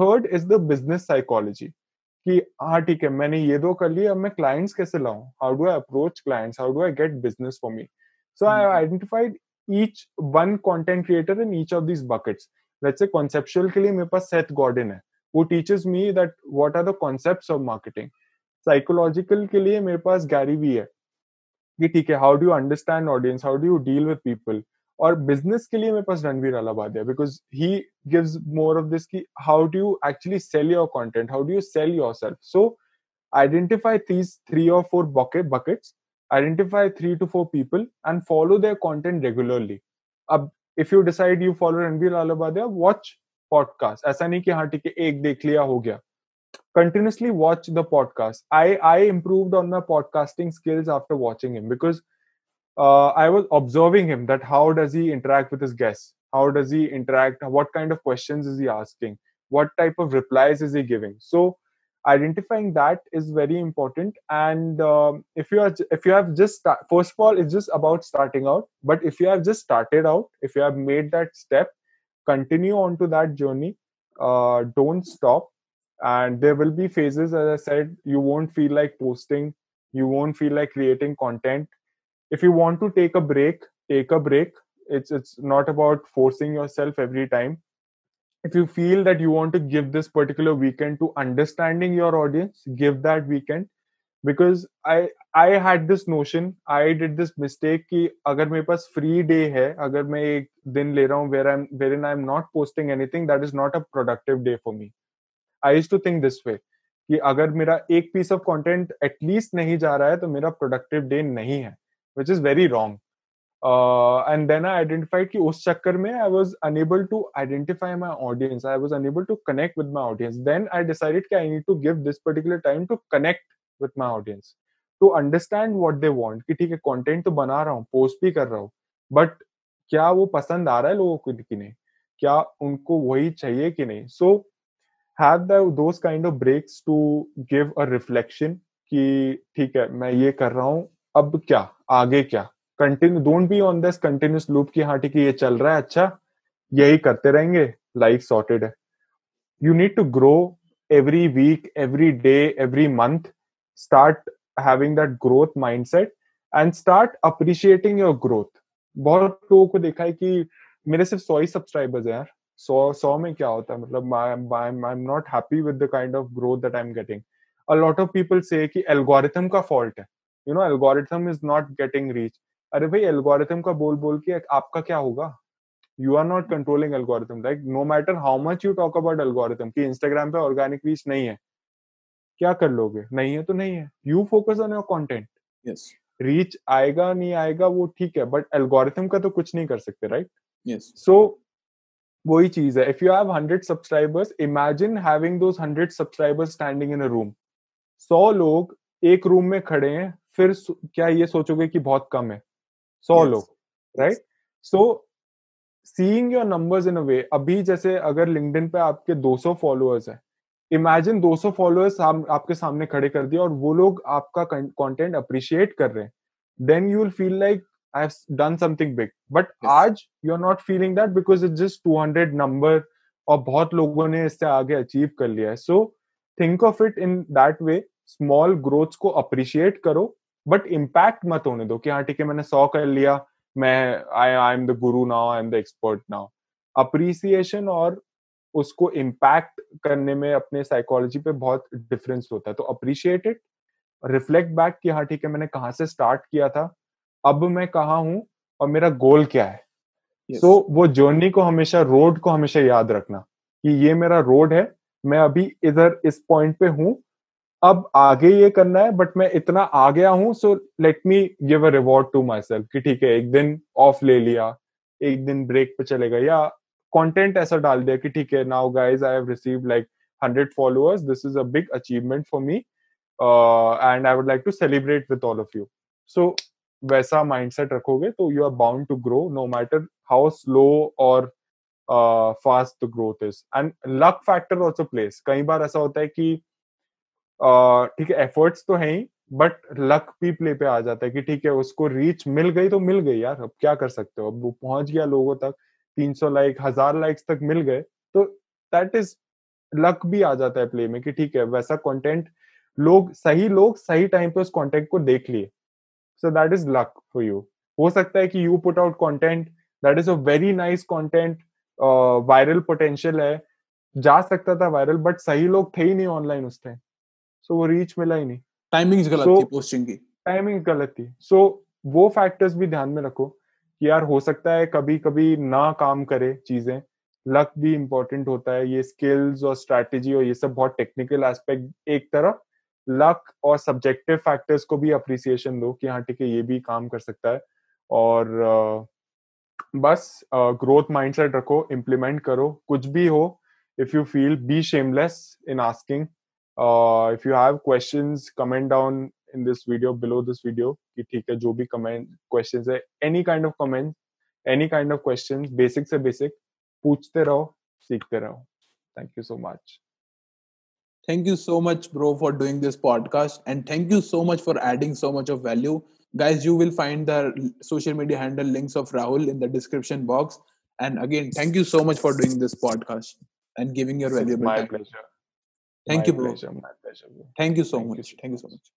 Third is the business psychology कि हाँ ठीक है, मैंने ये दो कर लिए, अब मैं क्लाइंट्स कैसे लाऊं, how do I approach clients, how do I get business for me. So I identified each one content creator in each of these buckets. Let's say conceptual के लिए मेरे पास सेथ गॉर्डन है, वो teaches me that what are the concepts of marketing. Psychological के लिए मेरे पास Gary Vee है कि ठीक है, how do you understand audience, how do you deal with people. और बिजनेस के लिए मेरे पास Ranveer Allahbadia, because he gives more of this कि how do you actually sell your content, how do you sell yourself. So identify these three और four buckets, identify three to four people and follow their content regularly. अब if you decide you follow Ranveer Allahbadia, watch podcast. ऐसा नहीं कि हाँ ठीक है एक देख लिया हो गया. Continuously watch the podcast. I, I improved on my podcasting skills after watching him because uh, I was observing him that how does he interact with his guests? How does he interact? What kind of questions is he asking? What type of replies is he giving? So identifying that is very important. And um, if you are, if you have just, start, first of all, it's just about starting out. But if you have just started out, if you have made that step, continue on to that journey. Uh, don't stop. And there will be phases, as I said, you won't feel like posting, you won't feel like creating content. If you want to take a break, take a break. It's it's not about forcing yourself every time. If you feel that you want to give this particular weekend to understanding your audience, give that weekend. Because I I had this notion, I did this mistake कि अगर मेरे पास free day है, अगर मैं एक दिन ले रहा हूँ where I'm wherein I'm not posting anything, that is not a productive day for me. I used to think this way कि अगर मेरा एक piece of content at least नहीं जा रहा है तो मेरा productive day नहीं है, which is very wrong. Uh, and then I identified कि उस चक्कर में I was unable to identify my audience. I was unable to connect with my audience. Then I decided कि I need to give this particular time to connect with my audience, to understand what they want. कि ठीक है, content तो बना रहा हूँ, post भी कर रहा हूँ, but क्या वो पसंद आ रहा है लोगों को कि नहीं, क्या उनको वही चाहिए कि नहीं. So have the, those kind of breaks to give a reflection कि ठीक है, मैं ये कर रहा हूँ, अब क्या आगे, क्या continue. Don't be on this continuous loop कि हाँ ठीक है ये चल रहा है, अच्छा यही करते रहेंगे, लाइफ सॉर्टेड है. You need to grow every week, every day, every month. Start having that growth mindset and start appreciating your growth. बहुत लोगों को देखा है कि मेरे सिर्फ सौ ही सब्सक्राइबर्स हैं यार, सौ सौ में क्या होता है, मतलब I am not happy with the kind of growth that I am getting. A lot of people से कि एल्गोरिथम का फॉल्ट है, you know algorithm is not getting reach. अरे भाई, एल्गोरिथम का बोल बोल के आपका क्या होगा? You are not controlling algorithm. Like no matter how much you talk about algorithm कि इंस्टाग्राम पे ऑर्गेनिक रीच नहीं है, क्या कर लोगे? नहीं है तो नहीं है. You focus on your content. Yes, reach आएगा नहीं आएगा वो ठीक है, बट एल्गोरिथम का तो कुछ नहीं कर सकते, राइट? यस. सो वही चीज है. If you have hundred subscribers, imagine having those hundred subscribers standing in a room. सौ लोग एक रूम में खड़े हैं, फिर क्या ये सोचोगे कि बहुत कम है? सौ लोग, right? So seeing your numbers in a way. अभी जैसे अगर लिंक्डइन पे आपके दो सौ फॉलोअर्स है, इमेजिन दो सौ फॉलोअर्स आपके सामने खड़े कर दिए और वो लोग आपका कंटेंट अप्रिशिएट कर रहे हैं, then you will feel like I have done something big. But yes. Aaj you're not feeling that because it's just two hundred number aur bahut logon ne isse aage achieve kar liya hai. So think of it in that way. Small growths ko appreciate karo, but impact mat hone do ki ha theek hai maine one hundred kar liya, main I am the guru now, I am the expert now. Appreciation aur usko impact karne mein apne psychology pe bahut difference hota hai. To appreciate it, reflect back ki ha theek hai maine kahan se start kiya tha, अब मैं कहाँ हूँ और मेरा goal क्या है. So yes. so, वो journey को हमेशा, रोड को हमेशा याद रखना कि ये मेरा रोड है, मैं अभी इधर इस पॉइंट पे हूँ, अब आगे ये करना है, बट मैं इतना आ गया हूँ, so let me give a reward to myself कि ठीक है एक दिन ऑफ ले लिया, एक दिन ब्रेक पे चले गए, या कंटेंट ऐसा डाल दिया कि ठीक है now guys I have received like hundred followers, this is a big achievement for me and I would like to celebrate with all of you. So वैसा माइंडसेट रखोगे तो you are bound to grow, no matter how slow और fast the growth is. And luck factor also plays. कई बार ऐसा होता है कि ठीक है, एफर्ट्स तो है ही, बट लक भी प्ले पे आ जाता है कि ठीक है उसको रीच मिल गई तो मिल गई यार, अब क्या कर सकते हो, अब वो पहुंच गया लोगों तक, तीन सौ लाइक हजार लाइक्स तक मिल गए, तो दैट इज लक भी आ जाता है प्ले में कि ठीक है वैसा कंटेंट लोग सही लोग सही टाइम पे उस कंटेंट को देख लिए, so that is luck for you. हो सकता है कि you put out content that is a very nice content, viral potential है, जा सकता था वायरल, बट सही लोग थे ही नहीं ऑनलाइन उस टाइम, सो वो रीच मिला ही नहीं, टाइमिंग्स गलत थी पोस्टिंग की, टाइमिंग गलत थी। सो वो फैक्टर्स भी ध्यान में रखो कि यार हो सकता है कभी कभी ना काम करे चीजें, लक भी इम्पोर्टेंट होता है, ये स्किल्स और स्ट्रैटेजी और ये सब बहुत टेक्निकल एस्पेक्ट एक तरफ, लक और सब्जेक्टिव फैक्टर्स को भी अप्रिसिएशन दो कि हाँ ठीक है ये भी काम कर सकता है, और बस ग्रोथ माइंडसेट रखो, इम्प्लीमेंट करो, कुछ भी हो, if you feel be shameless in asking, if you have questions comment down in this video, below this video, कि ठीक है जो भी कमेंट क्वेश्चंस है, any kind of comment, any kind of questions, basic से बेसिक पूछते रहो, सीखते रहो। Thank you so much. Thank you so much, bro, for doing this podcast. And thank you so much for adding so much of value. Guys, you will find the social media handle links of Rahul in the description box. And again, thank you so much for doing this podcast and giving your valuable time. My pleasure. Thank you, bro. My pleasure. Thank you so much. Thank you so much.